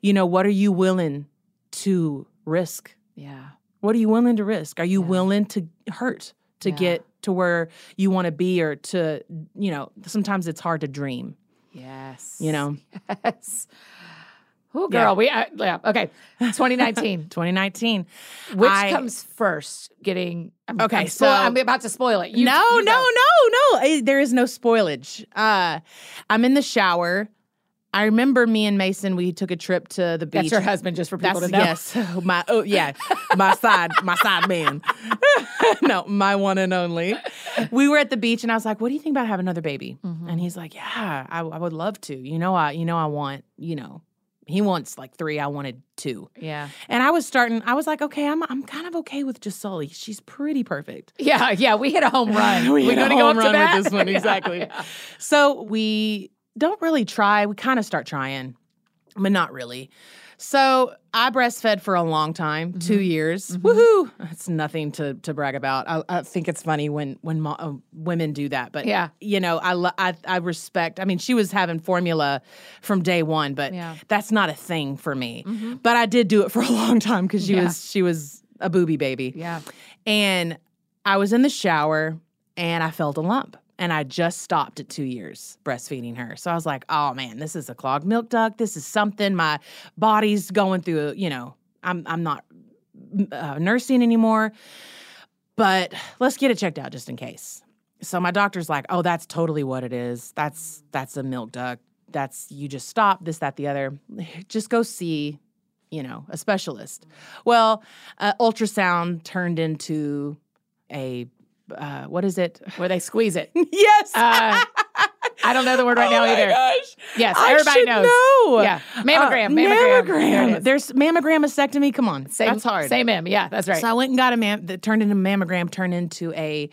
you know, what are you willing to risk? Yeah. What are you willing to risk? Are you willing to hurt to get to where you want to be, or to, you know, sometimes it's hard to dream. Yes. You know? Yes. Oh, girl, okay, 2019. 2019. Which comes first, getting... I'm about to spoil it. No. There is no spoilage. I'm in the shower. I remember me and Mason, we took a trip to the beach. That's your husband, just for people to know. Yes. My side man. No, my one and only. We were at the beach, and I was like, what do you think about having another baby? And he's like, yeah, I would love to. He wants like 3. I wanted 2. Yeah. And I was like, okay, I'm kind of okay with just Sully. She's pretty perfect. Yeah, yeah. We hit a home run. We're going to go up to bat with this one. Exactly. Yeah. So we don't really try. We kind of start trying, but not really. So I breastfed for a long time, 2 years. Woohoo! It's nothing to brag about. I think it's funny when women do that, but you know, I respect. I mean, she was having formula from day one, but that's not a thing for me. But I did do it for a long time because she was a booby baby. Yeah, and I was in the shower and I felt a lump. And I just stopped at 2 years breastfeeding her. So I was like, oh, man, this is a clogged milk duct. This is something. My body's going through, you know, I'm not nursing anymore. But let's get it checked out just in case. So my doctor's like, oh, that's totally what it is. That's a milk duct. That's, you just stop, this, that, the other. Just go see, you know, a specialist. Well, ultrasound turned into a... what is it? Where they squeeze it. Yes. I don't know the word right now either. Gosh. Yes, everybody knows. Know. Yeah. Mammogram. There's mammogram, mastectomy. Come on. Same, that's hard. Same M. Yeah, that's right. So I went and got a that turned into a mammogram, turned into a,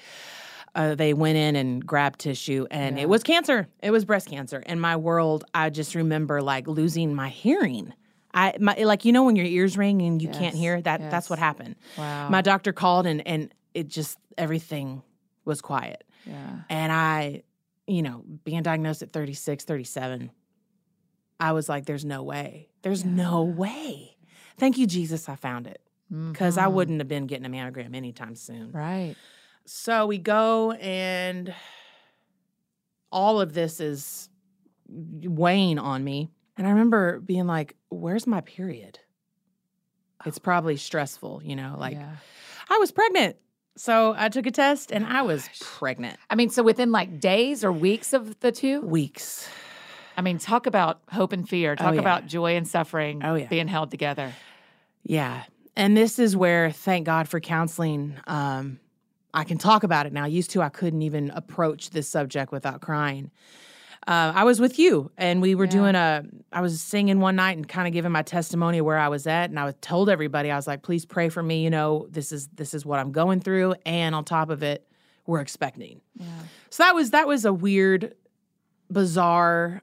they went in and grabbed tissue, and it was cancer. It was breast cancer. In my world, I just remember like losing my hearing. When your ears ring and you can't hear, that's what happened. Wow. My doctor called and it just, everything was quiet. Yeah. And I, you know, being diagnosed at 36, 37, I was like, there's no way. There's no way. Thank you, Jesus, I found it. Because I wouldn't have been getting a mammogram anytime soon. Right. So we go, and all of this is weighing on me. And I remember being like, where's my period? It's probably stressful, you know, like I was pregnant. So I took a test and I was pregnant. I mean, so within like days or weeks of the two? Weeks. I mean, talk about hope and fear. Talk about joy and suffering being held together. Yeah. And this is where, thank God for counseling, I can talk about it now. Used to, I couldn't even approach this subject without crying. I was with you, and we were doing I was singing one night and kind of giving my testimony where I was at, and I told everybody, I was like, please pray for me, you know, this is what I'm going through, and on top of it, we're expecting. Yeah. So that was a weird, bizarre,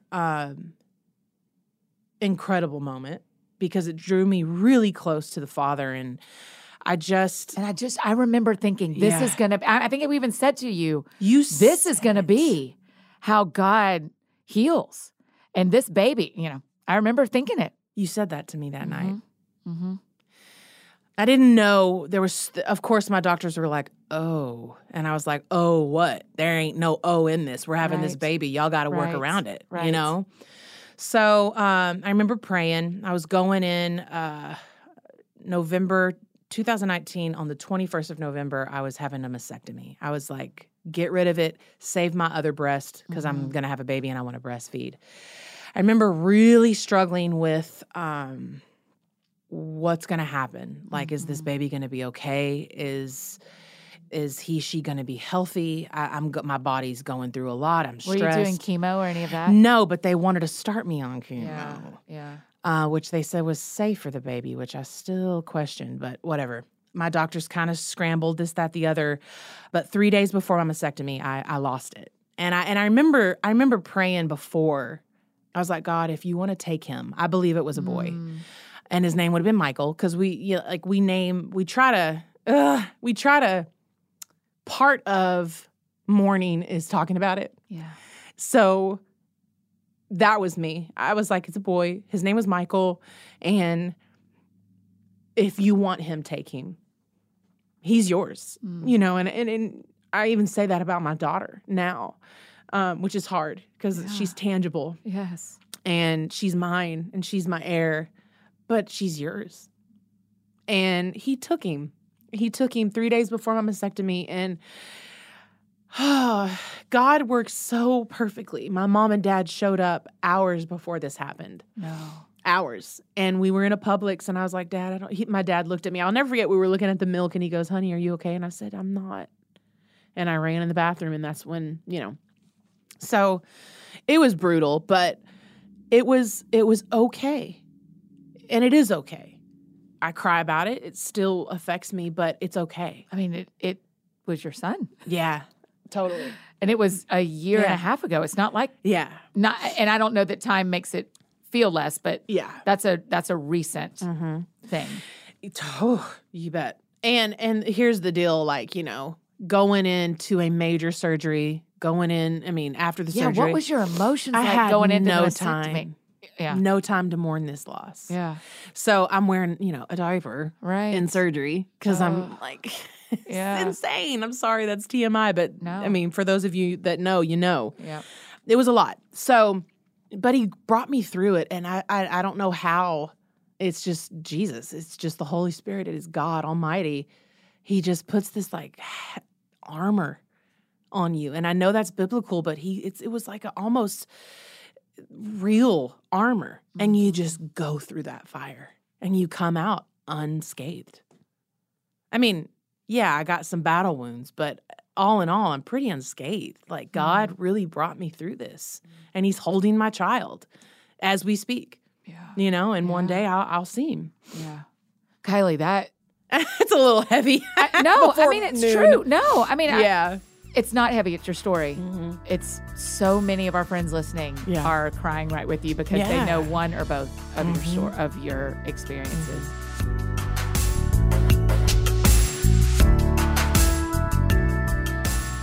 incredible moment, because it drew me really close to the Father, and I remember thinking, this is going to, I think we even said to you this is going to be how God heals. And this baby, you know, I remember thinking it. You said that to me that night. Mm-hmm. I didn't know. There was, of course, my doctors were like, oh. And I was like, oh, what? There ain't no oh in this. We're having this baby. Y'all got to work around it, you know? So I remember praying. I was going in November 2019. On the 21st of November, I was having a mastectomy. I was like, get rid of it, save my other breast, because I'm going to have a baby and I want to breastfeed. I remember really struggling with what's going to happen. Like, is this baby going to be okay? Is he, she going to be healthy? My body's going through a lot. I'm stressed. Were you doing chemo or any of that? No, but they wanted to start me on chemo. Yeah. Which they said was safe for the baby, which I still question, but whatever. My doctors kind of scrambled this, that, the other. But 3 days before my mastectomy, I lost it. And I remember praying before. I was like, God, if you want to take him, I believe it was a boy. And his name would have been Michael, because we try to part of mourning is talking about it. Yeah. So that was me. I was like, it's a boy. His name was Michael. And if you want him, take him. He's yours, you know, and I even say that about my daughter now, which is hard because she's tangible. Yes. And she's mine and she's my heir, but she's yours. And he took him. He took him 3 days before my mastectomy, and God works so perfectly. My mom and dad showed up hours before this happened. No. Hours. And we were in a Publix, and I was like, Dad, my dad looked at me. I'll never forget, we were looking at the milk, and he goes, honey, are you okay? And I said, I'm not. And I ran in the bathroom, and that's when, you know. So it was brutal, but it was okay. And it is okay. I cry about it. It still affects me, but it's okay. I mean, it was your son. Yeah, totally. And it was a year and a half ago. It's not like and I don't know that time makes it feel less, but that's a recent thing. Oh, you bet. And here's the deal, like, you know, going into a major surgery, after the surgery. Yeah, what was your emotions like going into the time? Yeah. No time to mourn this loss. Yeah. So I'm wearing, you know, a diaper in surgery because I'm like, it's insane. I'm sorry, that's TMI, but no. I mean, for those of you that know, you know. Yeah. It was a lot. So, but he brought me through it, and I don't know how. It's just Jesus. It's just the Holy Spirit. It is God Almighty. He just puts this, like, armor on you. And I know that's biblical, but it was like an almost real armor. And you just go through that fire, and you come out unscathed. I mean, I got some battle wounds, but all in all, I'm pretty unscathed. Like, God really brought me through this, and he's holding my child as we speak, you know, and one day I'll see him. Yeah. Kylie, that... it's a little heavy. It's true. No, I mean... Yeah. It's not heavy. It's your story. Mm-hmm. It's so many of our friends listening are crying right with you because they know one or both of your story, of your experiences. Mm-hmm.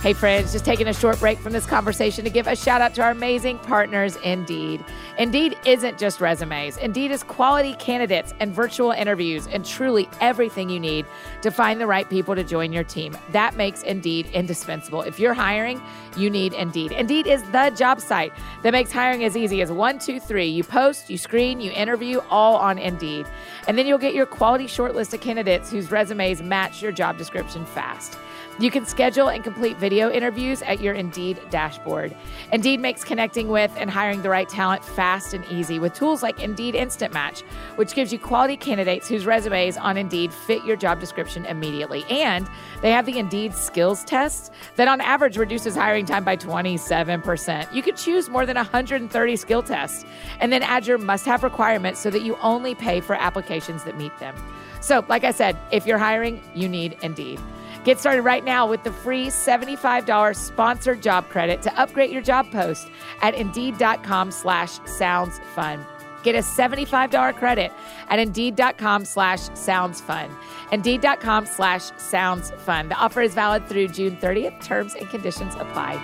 Hey friends, just taking a short break from this conversation to give a shout out to our amazing partners, Indeed. Indeed isn't just resumes. Indeed is quality candidates and virtual interviews and truly everything you need to find the right people to join your team. That makes Indeed indispensable. If you're hiring, you need Indeed. Indeed is the job site that makes hiring as easy as 1, 2, 3. You post, you screen, you interview, all on Indeed. And then you'll get your quality shortlist of candidates whose resumes match your job description fast. You can schedule and complete video interviews at your Indeed dashboard. Indeed makes connecting with and hiring the right talent fast and easy with tools like Indeed Instant Match, which gives you quality candidates whose resumes on Indeed fit your job description immediately. And they have the Indeed skills test that on average reduces hiring time by 27%. You could choose more than 130 skill tests and then add your must-have requirements so that you only pay for applications that meet them. So, like I said, if you're hiring, you need Indeed. Get started right now with the free $75 sponsored job credit to upgrade your job post at Indeed.com/soundsfun. Get a $75 credit at Indeed.com/soundsfun. Indeed.com/soundsfun. The offer is valid through June 30th. Terms and conditions apply.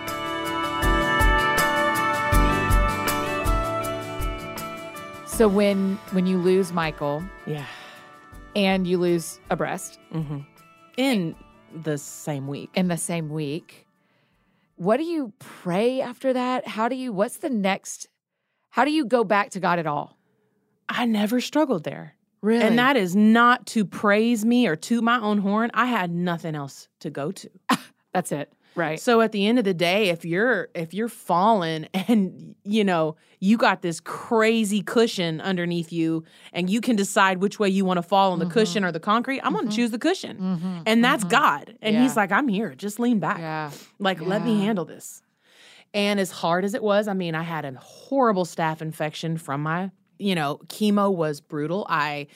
So when you lose Michael, and you lose a breast, in the same week, what do you pray after that? How do you go back to God at all? I never struggled there. Really? And that is not to praise me or toot my own horn. I had nothing else to go to. That's it. Right. So at the end of the day, if you're fallen and, you know, you got this crazy cushion underneath you and you can decide which way you want to fall on the cushion or the concrete, I'm going to choose the cushion. And that's God. And he's like, I'm here. Just lean back. Let me handle this. And as hard as it was, I mean, I had a horrible staph infection from my, chemo was brutal. I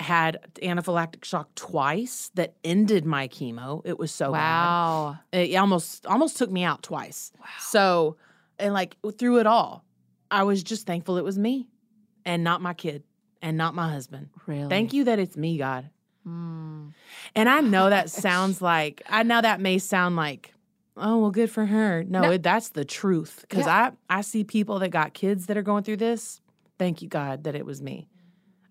had anaphylactic shock twice that ended my chemo. It was so bad. It almost took me out twice. Wow. So, and through it all, I was just thankful it was me and not my kid and not my husband. Really? Thank you that it's me, God. And I know that sounds like, I know that may sound like, oh, well, good for her. No. That's the truth. Because I see people that got kids that are going through this. Thank you, God, that it was me.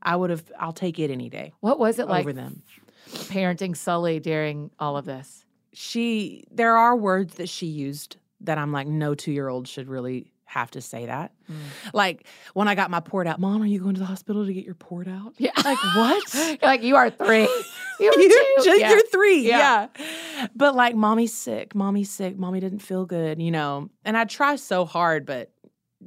I'll take it any day. What was it like over them? Parenting Sully during all of this? There are words that she used that I'm like, no 2-year-old should really have to say that. Like when I got my port out, Mom, are you going to the hospital to get your port out? Yeah. Like what? Like you are 3. You're 3. Yeah. But like mommy's sick, mommy didn't feel good, And I try so hard, but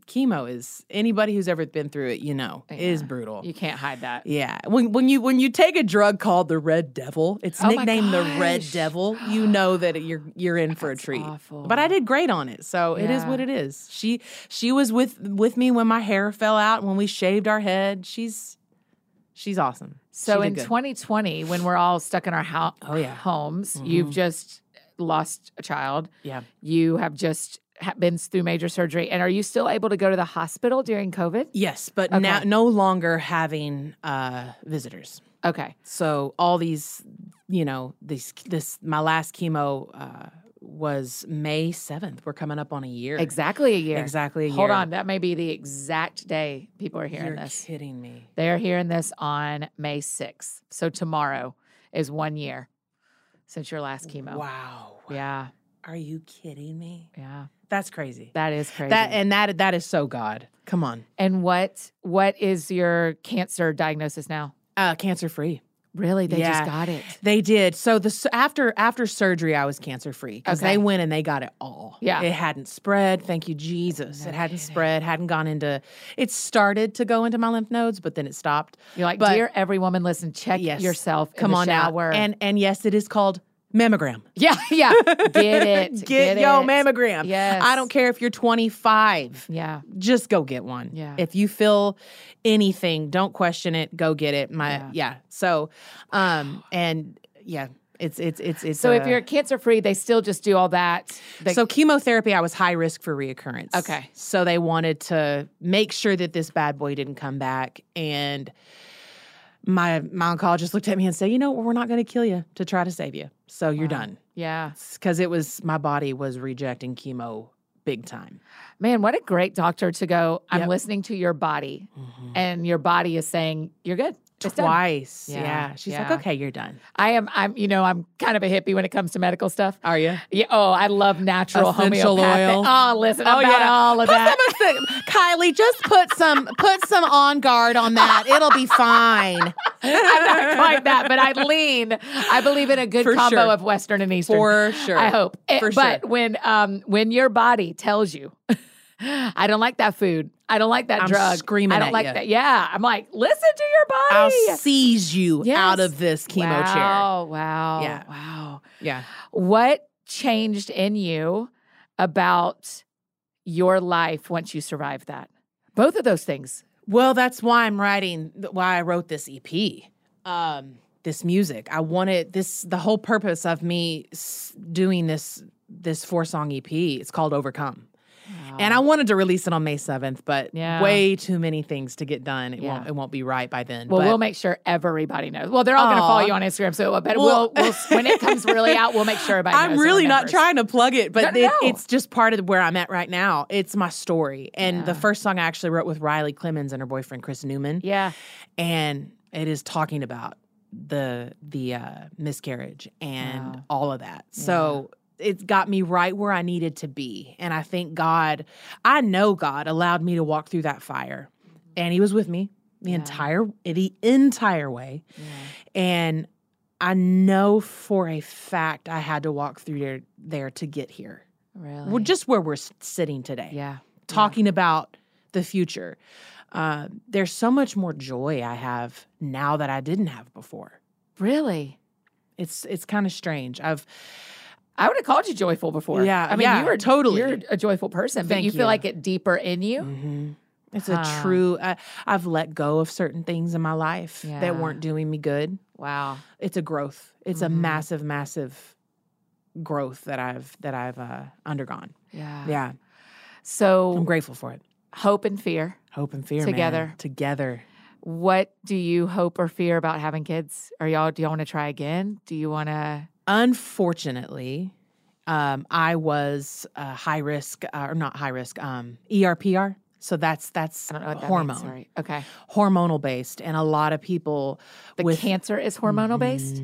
chemo is, anybody who's ever been through it, is brutal. You can't hide that. Yeah. When you take a drug called the Red Devil, it's nicknamed the Red Devil, that you're in for a treat. Awful. But I did great on it. So it is what it is. She was with me when my hair fell out, when we shaved our head. She's awesome. So in 2020, when we're all stuck in our homes, you've just lost a child. Yeah. You have just been through major surgery. And are you still able to go to the hospital during COVID? Yes, but now no longer having visitors. Okay. So all these, my last chemo was May 7th. We're coming up on a year. Exactly a year. Hold on. That may be the exact day people are hearing this. You're kidding me. They're hearing this on May 6th. So tomorrow is 1 year since your last chemo. Wow. Yeah. Are you kidding me? Yeah. That's crazy. That is crazy. That is so God. Come on. And what is your cancer diagnosis now? Cancer-free. Really? They just got it. They did. So after surgery, I was cancer-free because they went and they got it all. Yeah. It hadn't spread. Thank you, Jesus. Hadn't gone into – it started to go into my lymph nodes, but then it stopped. You're like, dear every woman, listen, check yourself in the shower. And yes, it is called – mammogram. Yeah. Get it. Get your mammogram. Yes. I don't care if you're 25. Yeah. Just go get one. Yeah. If you feel anything, don't question it. Go get it. So, it's so if you're cancer-free, they still just do all that. So chemotherapy, I was high risk for reoccurrence. Okay. So they wanted to make sure that this bad boy didn't come back. And my oncologist looked at me and said, you know, we're not going to kill you to try to save you. So you're done. Yeah. Because it was, my body was rejecting chemo big time. Man, what a great doctor to go, I'm listening to your body. Mm-hmm. And your body is saying, you're good. Twice. Yeah. She's like, okay, you're done. I'm kind of a hippie when it comes to medical stuff. Are you? Yeah. Oh, I love natural essential homeopathic. Oil. Oh, listen, all of that. Kylie, just put some on guard on that. It'll be fine. I'm not quite that, but I lean. I believe in a good combo of Western and Eastern. For sure. I hope. But when your body tells you, I don't like that food. I don't like that drug. Screaming I don't at like you. That. Yeah. I'm like, listen to your body. I'll seize you out of this chemo chair. Oh, wow. Yeah. Wow. Yeah. What changed in you about your life once you survived that? Both of those things. Well, that's why why I wrote this EP, this music. I wanted this, the whole purpose of me doing this 4-song EP, it's called Overcome. Wow. And I wanted to release it on May 7th, but way too many things to get done. It won't be right by then. Well, we'll make sure everybody knows. Well, they're all going to follow you on Instagram, so but we'll when it comes really out, we'll make sure everybody knows. I'm really not trying to plug it, but it's just part of where I'm at right now. It's my story. And the first song I actually wrote with Riley Clemens and her boyfriend, Chris Newman. Yeah. And it is talking about the miscarriage and all of that. Yeah. So it got me right where I needed to be. And I think God allowed me to walk through that fire. And he was with me the entire way. Yeah. And I know for a fact I had to walk through there to get here. Really? Well, just where we're sitting today. Yeah. Talking about the future. There's so much more joy I have now that I didn't have before. Really? It's kind of strange. I would have called you joyful before. Yeah, I mean, you're a joyful person, but you feel like it deeper in you. Mm-hmm. It's a true. I've let go of certain things in my life that weren't doing me good. Wow, it's a growth. It's a massive, massive growth that I've undergone. Yeah, yeah. So I'm grateful for it. Hope and fear together. Man. Together. What do you hope or fear about having kids? Do y'all want to try again? Do you want to? Unfortunately, I was ERPR. So that's hormone. That means, okay. Hormonal based. And a lot of people with cancer is hormonal based?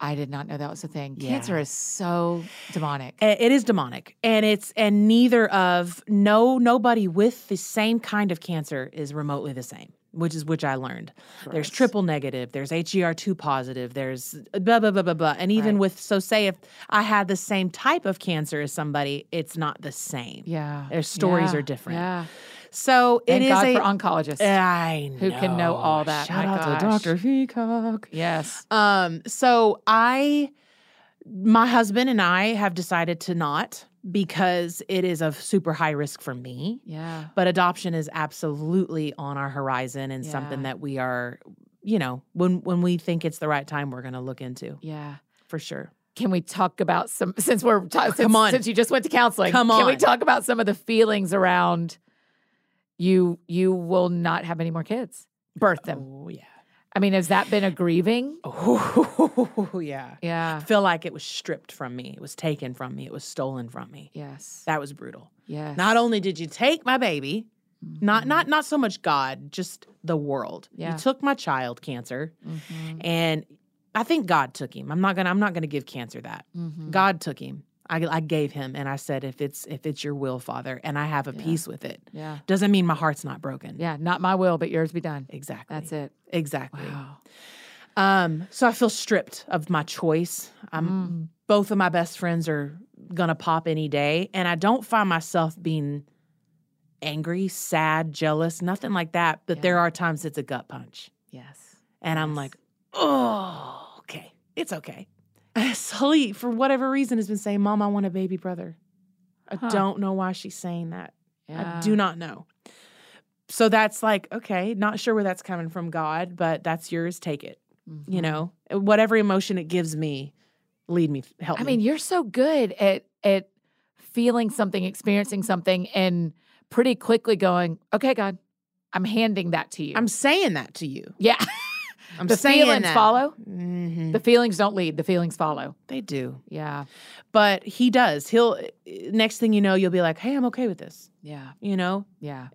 I did not know that was a thing. Yeah. Cancer is so demonic. It is demonic. And nobody with the same kind of cancer is remotely the same. Which I learned. Gross. There's triple negative. There's HER2 positive. There's blah, blah, blah, blah, blah. And even say if I had the same type of cancer as somebody, it's not the same. Yeah. Their stories are different. Yeah. So Thank God for oncologists. I know. Who can know all that. Shout out to Dr. Peacock. Yes. So my husband and I have decided to not, because it is a super high risk for me. Yeah. But adoption is absolutely on our horizon and something that we are, when we think it's the right time, we're going to look into. Yeah. For sure. Can we talk about since you just went to counseling? Come on. Can we talk about some of the feelings around you will not have any more kids? Birth them. Oh, yeah. I mean, has that been a grieving? Oh, yeah. Yeah. I feel like it was stripped from me. It was taken from me. It was stolen from me. Yes. That was brutal. Yes. Not only did you take my baby, not so much God, just the world. Yeah. You took my child, cancer, and I think God took him. I'm not gonna give cancer that. Mm-hmm. God took him. I gave him, and I said, if it's your will, Father, and I have a peace with it. Yeah. Doesn't mean my heart's not broken. Yeah, not my will, but yours be done. Exactly. That's it. Exactly. Wow. So I feel stripped of my choice. Both of my best friends are going to pop any day, and I don't find myself being angry, sad, jealous, nothing like that, but there are times it's a gut punch. Yes. And I'm like, oh, okay. It's okay. Sully, for whatever reason, has been saying, Mom, I want a baby brother. I don't know why she's saying that. Yeah. I do not know. So that's like, okay, not sure where that's coming from, God, but that's yours. Take it. Mm-hmm. Whatever emotion it gives me, lead me, help me. I mean, you're so good at feeling something, experiencing something, and pretty quickly going, okay, God, I'm handing that to you. I'm saying that to you. Yeah. The feelings follow. Mm-hmm. The feelings don't lead. The feelings follow. They do. Yeah. But he does. He'll, next thing you know, you'll be like, hey, I'm okay with this. Yeah. You know? Yeah.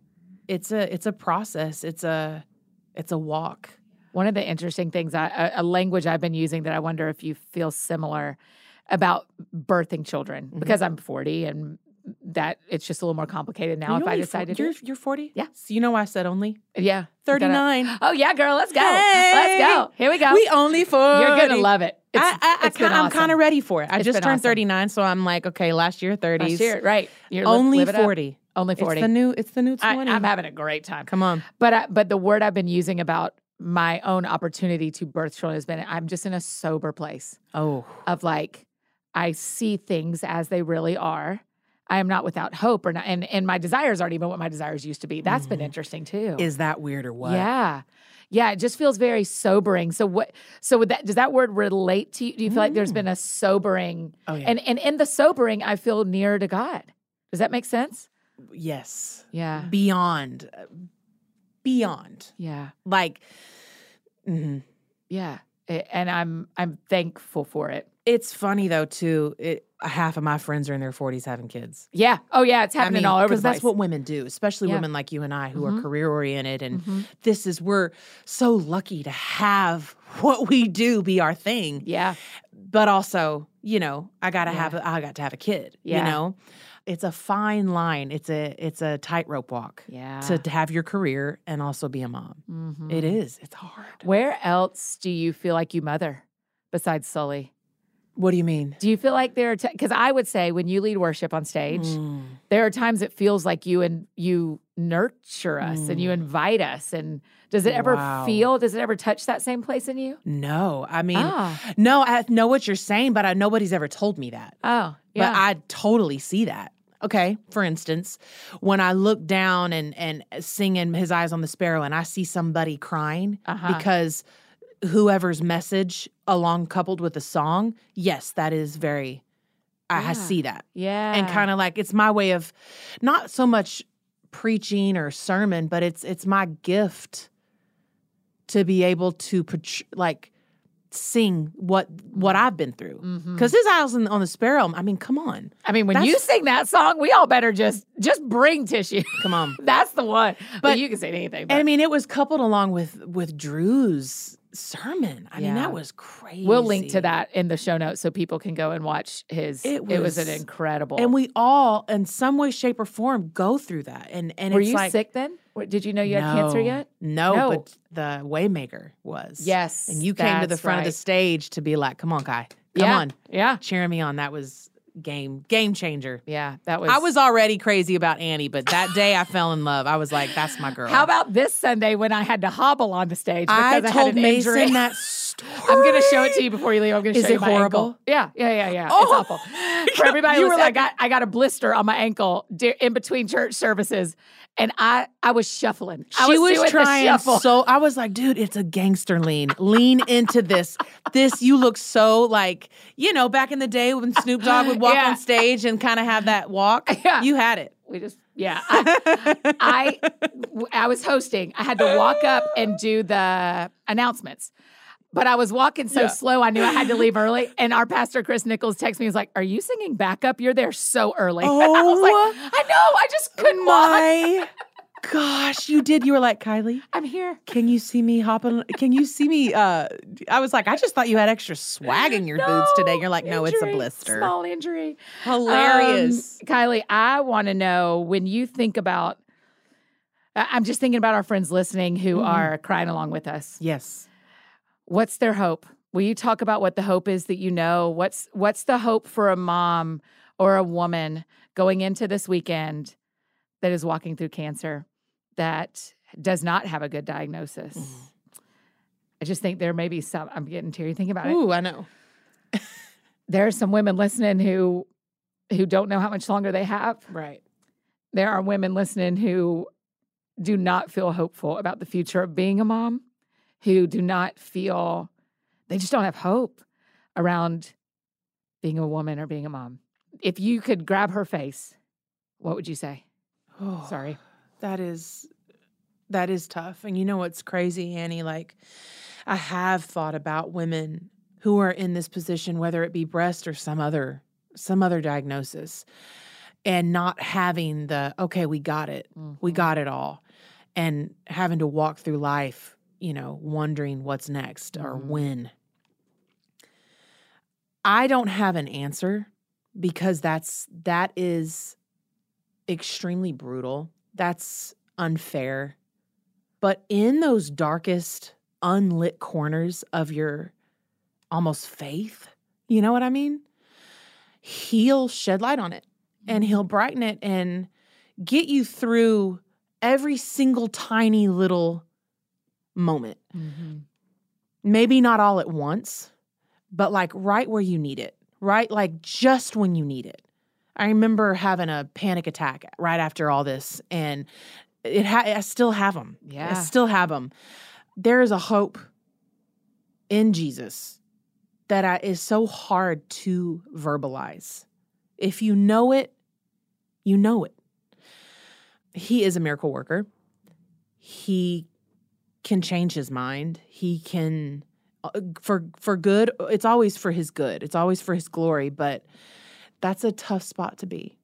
It's a process. It's a walk. One of the interesting things, a language I've been using that I wonder if you feel similar about birthing children, mm-hmm. because I'm 40 and that it's just a little more complicated now. If I decided you're 40? Yeah. So you know why I said only? Yeah. 39. Oh, yeah, girl. Let's go. Hey. Let's go. Here we go. We only 40. You're going to love it. I'm kind of ready for it. I just turned 39, so I'm like, okay, last year 30s. Last year, right. Only 40. Only 40. It's the new 20. I'm having a great time. Come on. But the word I've been using about my own opportunity to birth children has been, I'm just in a sober place. Oh. Of like, I see things as they really are. I am not without hope, and my desires aren't even what my desires used to be. That's been interesting too. Is that weird or what? Yeah, yeah. It just feels very sobering. So what? So would that, does that word relate to you? Do you feel like there's been a sobering? Oh, yeah. And in the sobering, I feel nearer to God. Does that make sense? Yes. Yeah. Beyond. Yeah. Like. Mm-hmm. Yeah, and I'm thankful for it. It's funny though too. Half of my friends are in their 40s having kids. Yeah. Oh, yeah. It's happening all over the place. Because that's what women do, especially women like you and I who are career-oriented. And we're so lucky to have what we do be our thing. Yeah. But also, you know, I got to have a kid, you know? It's a fine line. It's a tightrope walk. Yeah. To have your career and also be a mom. Mm-hmm. It is. It's hard. Where else do you feel like you mother besides Sully? What do you mean? Do you feel like there are, because I would say when you lead worship on stage, there are times it feels like you nurture us and you invite us. And does it ever feel, does it ever touch that same place in you? No. I mean, no, I know what you're saying, but nobody's ever told me that. Oh, yeah. But I totally see that. Okay, for instance, when I look down and singing His Eyes on the Sparrow and I see somebody crying because whoever's message along coupled with a song, yes, that is very, I see that. Yeah. And kind of like, it's my way of not so much preaching or sermon, but it's my gift to be able to like sing what I've been through. Because His Eyes on the Sparrow, I mean, come on. I mean, when you sing that song, we all better just bring tissue. Come on. That's the one. But you can say anything. But. I mean, it was coupled along with Drew's sermon. I mean, that was crazy. We'll link to that in the show notes so people can go and watch his. It was an incredible. And we all, in some way, shape, or form, go through that. And were it's you like, sick then? Did you know you had cancer yet? No, but the Waymaker was. Yes. And you came to the front of the stage to be like, come on, Kai. Come on. Yeah. Cheering me on. That was game changer. Yeah, that was. I was already crazy about Annie, but that day I fell in love. I was like, that's my girl. How about this Sunday when I had to hobble on the stage because I told Mason that story. I'm going to show it to you before you leave. I'm going to show you my ankle. Yeah. Oh. It's awful. For everybody listening, like, I got a blister on my ankle in between church services. And I was shuffling. I was trying. So I was like, dude, it's a gangster lean. Lean into this. This, you look so like, you know, back in the day when Snoop Dogg would walk on stage and kind of have that walk. Yeah. You had it. We just, yeah. I was hosting. I had to walk up and do the announcements. But I was walking so slow, I knew I had to leave early. And our pastor, Chris Nichols, texted me. He's like, are you singing back up? You're there so early. Oh, and I was like, I know. I just couldn't walk. Gosh, you did. You were like, Kylie, I'm here. Can you see me hopping? Can you see me? I was like, I just thought you had extra swag in your boots today. You're like, no, it's a blister. Small injury. Hilarious. Kylie, I want to know when you think about, I'm just thinking about our friends listening who are crying along with us. Yes. What's their hope? Will you talk about what the hope is that you know? What's the hope for a mom or a woman going into this weekend that is walking through cancer that does not have a good diagnosis? Mm. I just think there may be some, I'm getting teary thinking about it. Ooh, I know. There are some women listening who don't know how much longer they have. Right. There are women listening who do not feel hopeful about the future of being a mom, who do not feel, they just don't have hope around being a woman or being a mom. If you could grab her face, what would you say? Oh, sorry. That is tough. And you know what's crazy, Annie? Like, I have thought about women who are in this position, whether it be breast or some other diagnosis, and not having the, okay, we got it. Mm-hmm. We got it all. And having to walk through life, you know, wondering what's next mm-hmm. or when. I don't have an answer because that is extremely brutal. That's unfair. But in those darkest, unlit corners of your almost faith, you know what I mean? He'll shed light on it and he'll brighten it and get you through every single tiny little moment. Mm-hmm. Maybe not all at once, but like right where you need it, right? Like just when you need it. I remember having a panic attack right after all this, and I still have them. Yeah. I still have them. There is a hope in Jesus that is so hard to verbalize. If you know it, you know it. He is a miracle worker. He can change his mind. He can, for good, it's always for his good. It's always for his glory, but that's a tough spot to be.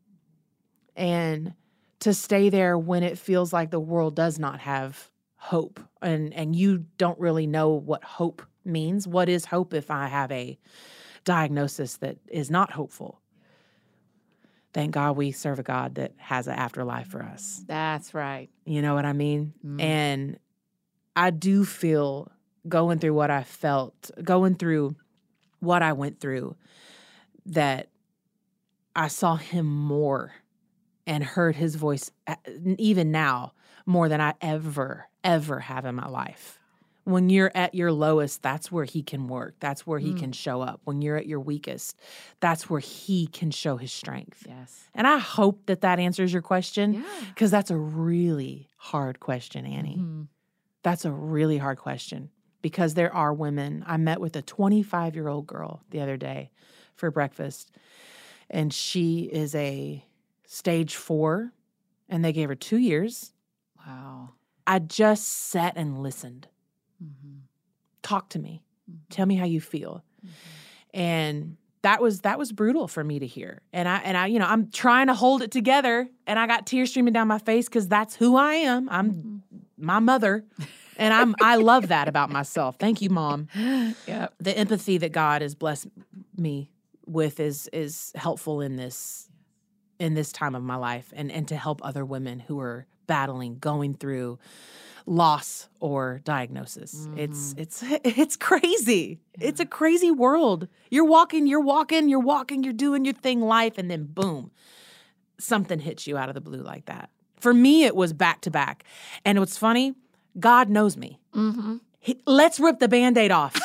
And to stay there when it feels like the world does not have hope and you don't really know what hope means. What is hope if I have a diagnosis that is not hopeful? Thank God we serve a God that has an afterlife for us. That's right. You know what I mean? Mm. And I do feel going through what I went through, that I saw him more and heard his voice, even now, more than I ever, ever have in my life. When you're at your lowest, that's where he can work. That's where he can show up. When you're at your weakest, that's where he can show his strength. Yes. And I hope that answers your question, because that's a really hard question, Annie. Mm-hmm. That's a really hard question, because there are women. I met with a 25-year-old girl the other day for breakfast, and she is a stage 4, and they gave her 2 years. Wow. I just sat and listened. Mm-hmm. Talk to me. Mm-hmm. Tell me how you feel. Mm-hmm. And that was brutal for me to hear. And I, you know, I'm trying to hold it together, and I got tears streaming down my face because that's who I am. I'm my mother, and I love that about myself. Thank you, Mom. Yeah. The empathy that God has blessed me with is helpful in this time of my life, and to help other women who are battling, going through loss or diagnosis. Mm-hmm. It's crazy. Yeah. It's a crazy world. You're walking, you're doing your thing, life, and then boom, something hits you out of the blue like that. For me, it was back to back. And what's funny, God knows me. Mm-hmm. Let's rip the Band-Aid off.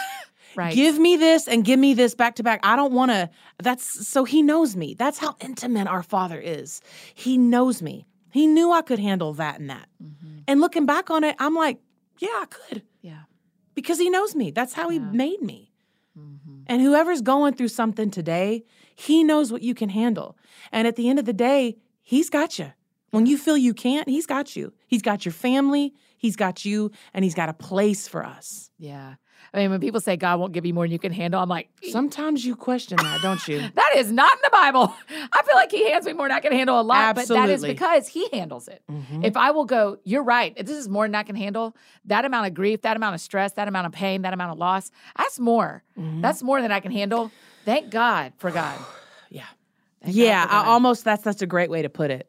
Right. Give me this and give me this back to back. I don't want to. So he knows me. That's how intimate our Father is. He knows me. He knew I could handle that and that. Mm-hmm. And looking back on it, I'm like, yeah, I could. Yeah. Because he knows me. That's how he made me. Mm-hmm. And whoever's going through something today, he knows what you can handle. And at the end of the day, he's got you. When you feel you can't, he's got you. He's got your family. He's got you. And he's got a place for us. Yeah. I mean, when people say God won't give you more than you can handle, I'm like... Sometimes you question that, don't you? That is not in the Bible. I feel like he hands me more than I can handle a lot, Absolutely. But that is because he handles it. Mm-hmm. If I will go, you're right, if this is more than I can handle, that amount of grief, that amount of stress, that amount of pain, that amount of loss, that's more. Mm-hmm. That's more than I can handle. Thank God for God. Yeah. That's a great way to put it.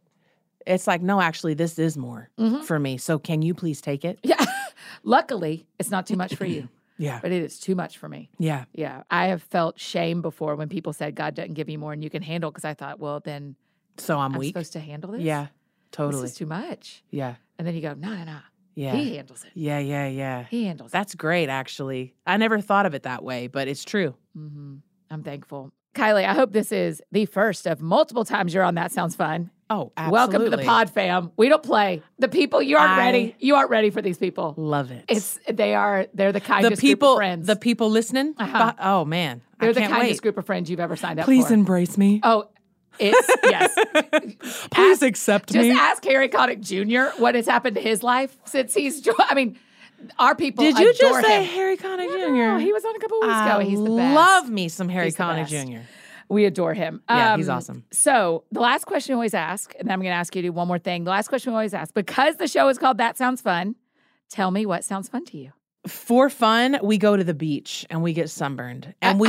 It's like, no, actually, this is more for me. So can you please take it? Yeah. Luckily, it's not too much for you. Yeah. But it is too much for me. Yeah. Yeah. I have felt shame before when people said God doesn't give you more and you can handle, because I thought, well, then so I'm weak. Supposed to handle this? Yeah. Totally. This is too much. Yeah. And then you go, no. Yeah. He handles it. Yeah. He handles it. That's great, actually. I never thought of it that way, but it's true. Mm-hmm. I'm thankful. Kylie, I hope this is the first of multiple times you're on That Sounds Fun. Oh, absolutely. Welcome to the pod, fam. We don't play. The people, you aren't ready. You aren't ready for these people. Love it. They're the kindest group of friends. The people listening? Uh-huh. Oh, man. They're the kindest group of friends you've ever signed up for. Please embrace me. Oh, yes. Please accept me. Just ask Harry Connick Jr. what has happened to his life since he's... I mean... Our people adore him. Did you just say Harry Connick Jr.? No, he was on a couple weeks ago. He's the best. Love me some Harry Connick Jr. We adore him. Yeah, he's awesome. So the last question we always ask, and I'm going to ask you to do one more thing. The last question we always ask, because the show is called That Sounds Fun, tell me what sounds fun to you. For fun, we go to the beach and we get sunburned. And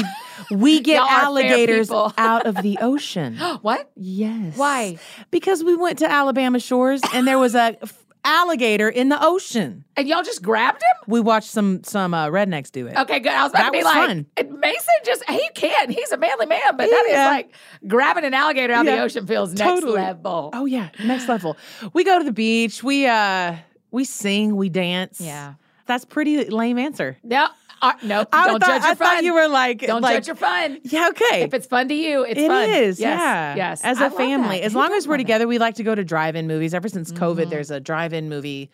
we get alligators out of the ocean. What? Yes. Why? Because we went to Alabama Shores and there was a alligator in the ocean. And y'all just grabbed him? We watched some rednecks do it. Okay, good. I was about to be like, fun. Mason he can't. He's a manly man, but that is like grabbing an alligator out of the ocean feels next level. Oh, yeah. Next level. We go to the beach. We sing. We dance. Yeah. That's pretty lame answer. No, nope. I thought you were like... Don't judge your fun. Yeah, okay. If it's fun to you, it's fun. It is, yes. As a family. As long as we're together, we like to go to drive-in movies. Ever since COVID, there's a drive-in movie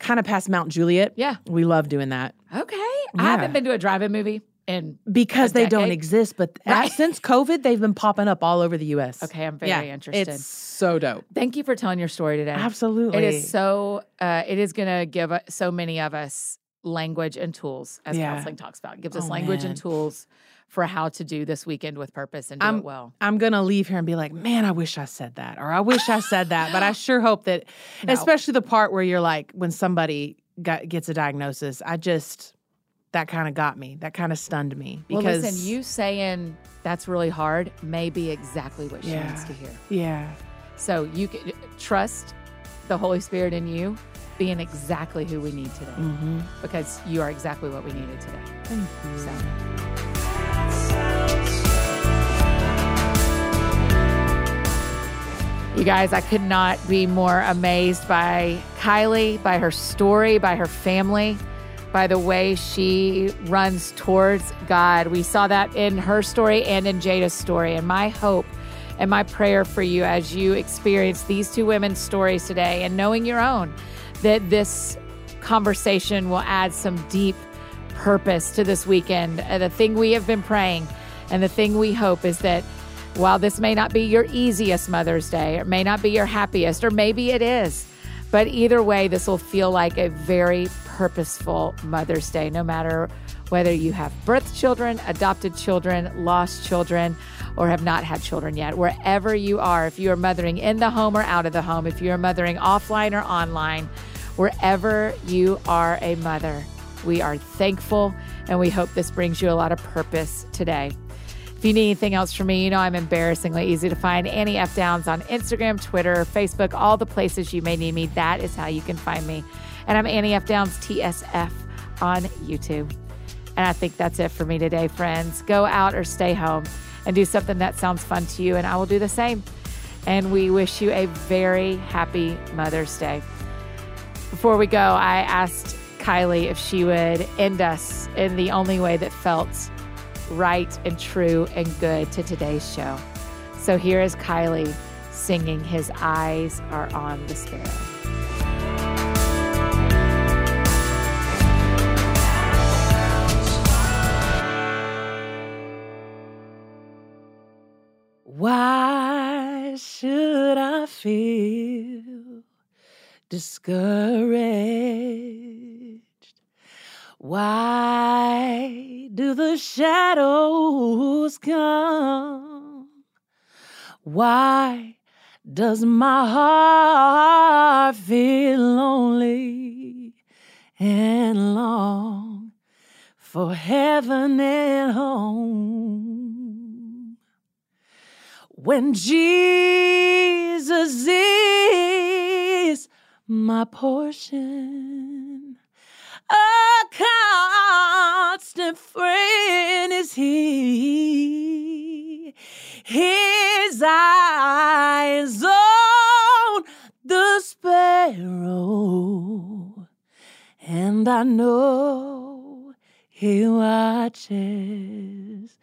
kind of past Mount Juliet. Yeah. We love doing that. Okay. Yeah. I haven't been to a drive-in movie in because they don't exist, but since COVID, they've been popping up all over the U.S. Okay, I'm very interested. It's so dope. Thank you for telling your story today. Absolutely. It is so, it is going to give so many of us language and tools, as counseling talks about. It gives us language and tools for how to do this weekend with purpose and do it well. I'm going to leave here and be like, man, I wish I said that, or I wish I said that, but I sure hope that, especially the part where you're like, when somebody gets a diagnosis, that kind of got me. That kind of stunned me. Because well, listen, you saying that's really hard may be exactly what she needs to hear. Yeah. So you can trust the Holy Spirit in you being exactly who we need today. Mm-hmm. Because you are exactly what we needed today. Thank you. You guys, I could not be more amazed by Kylie, by her story, by her family, by the way she runs towards God. We saw that in her story and in Jada's story. And my hope and my prayer for you as you experience these two women's stories today and knowing your own, that this conversation will add some deep purpose to this weekend. The thing we have been praying and the thing we hope is that while this may not be your easiest Mother's Day, it may not be your happiest, or maybe it is, but either way, this will feel like a very purposeful Mother's Day, no matter whether you have birth children, adopted children, lost children, or have not had children yet. Wherever you are, if you are mothering in the home or out of the home, if you are mothering offline or online, wherever you are a mother, we are thankful and we hope this brings you a lot of purpose today. If you need anything else from me, you know I'm embarrassingly easy to find. Annie F. Downs on Instagram, Twitter, Facebook, all the places you may need me. That is how you can find me. And I'm Annie F. Downs, TSF, on YouTube. And I think that's it for me today, friends. Go out or stay home and do something that sounds fun to you, and I will do the same. And we wish you a very happy Mother's Day. Before we go, I asked Kylie if she would end us in the only way that felt right and true and good to today's show. So here is Kylie singing His Eyes Are on the Sparrow. Why should I feel discouraged? Why do the shadows come? Why does my heart feel lonely and long for heaven and home? When Jesus is my portion, a constant friend is he. His eyes on the sparrow, and I know he watches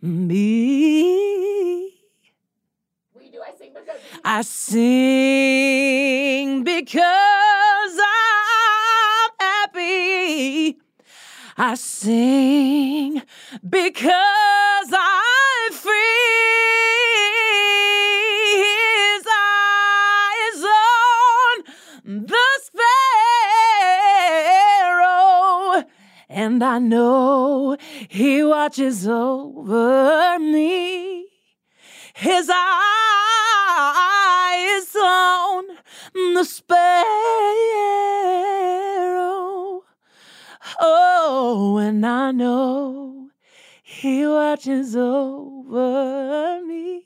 me. Do I sing because? I sing because I'm happy. I sing because I'm free. His eyes on the sparrow, I know he watches over me. His eye is on the sparrow. Oh, and I know he watches over me.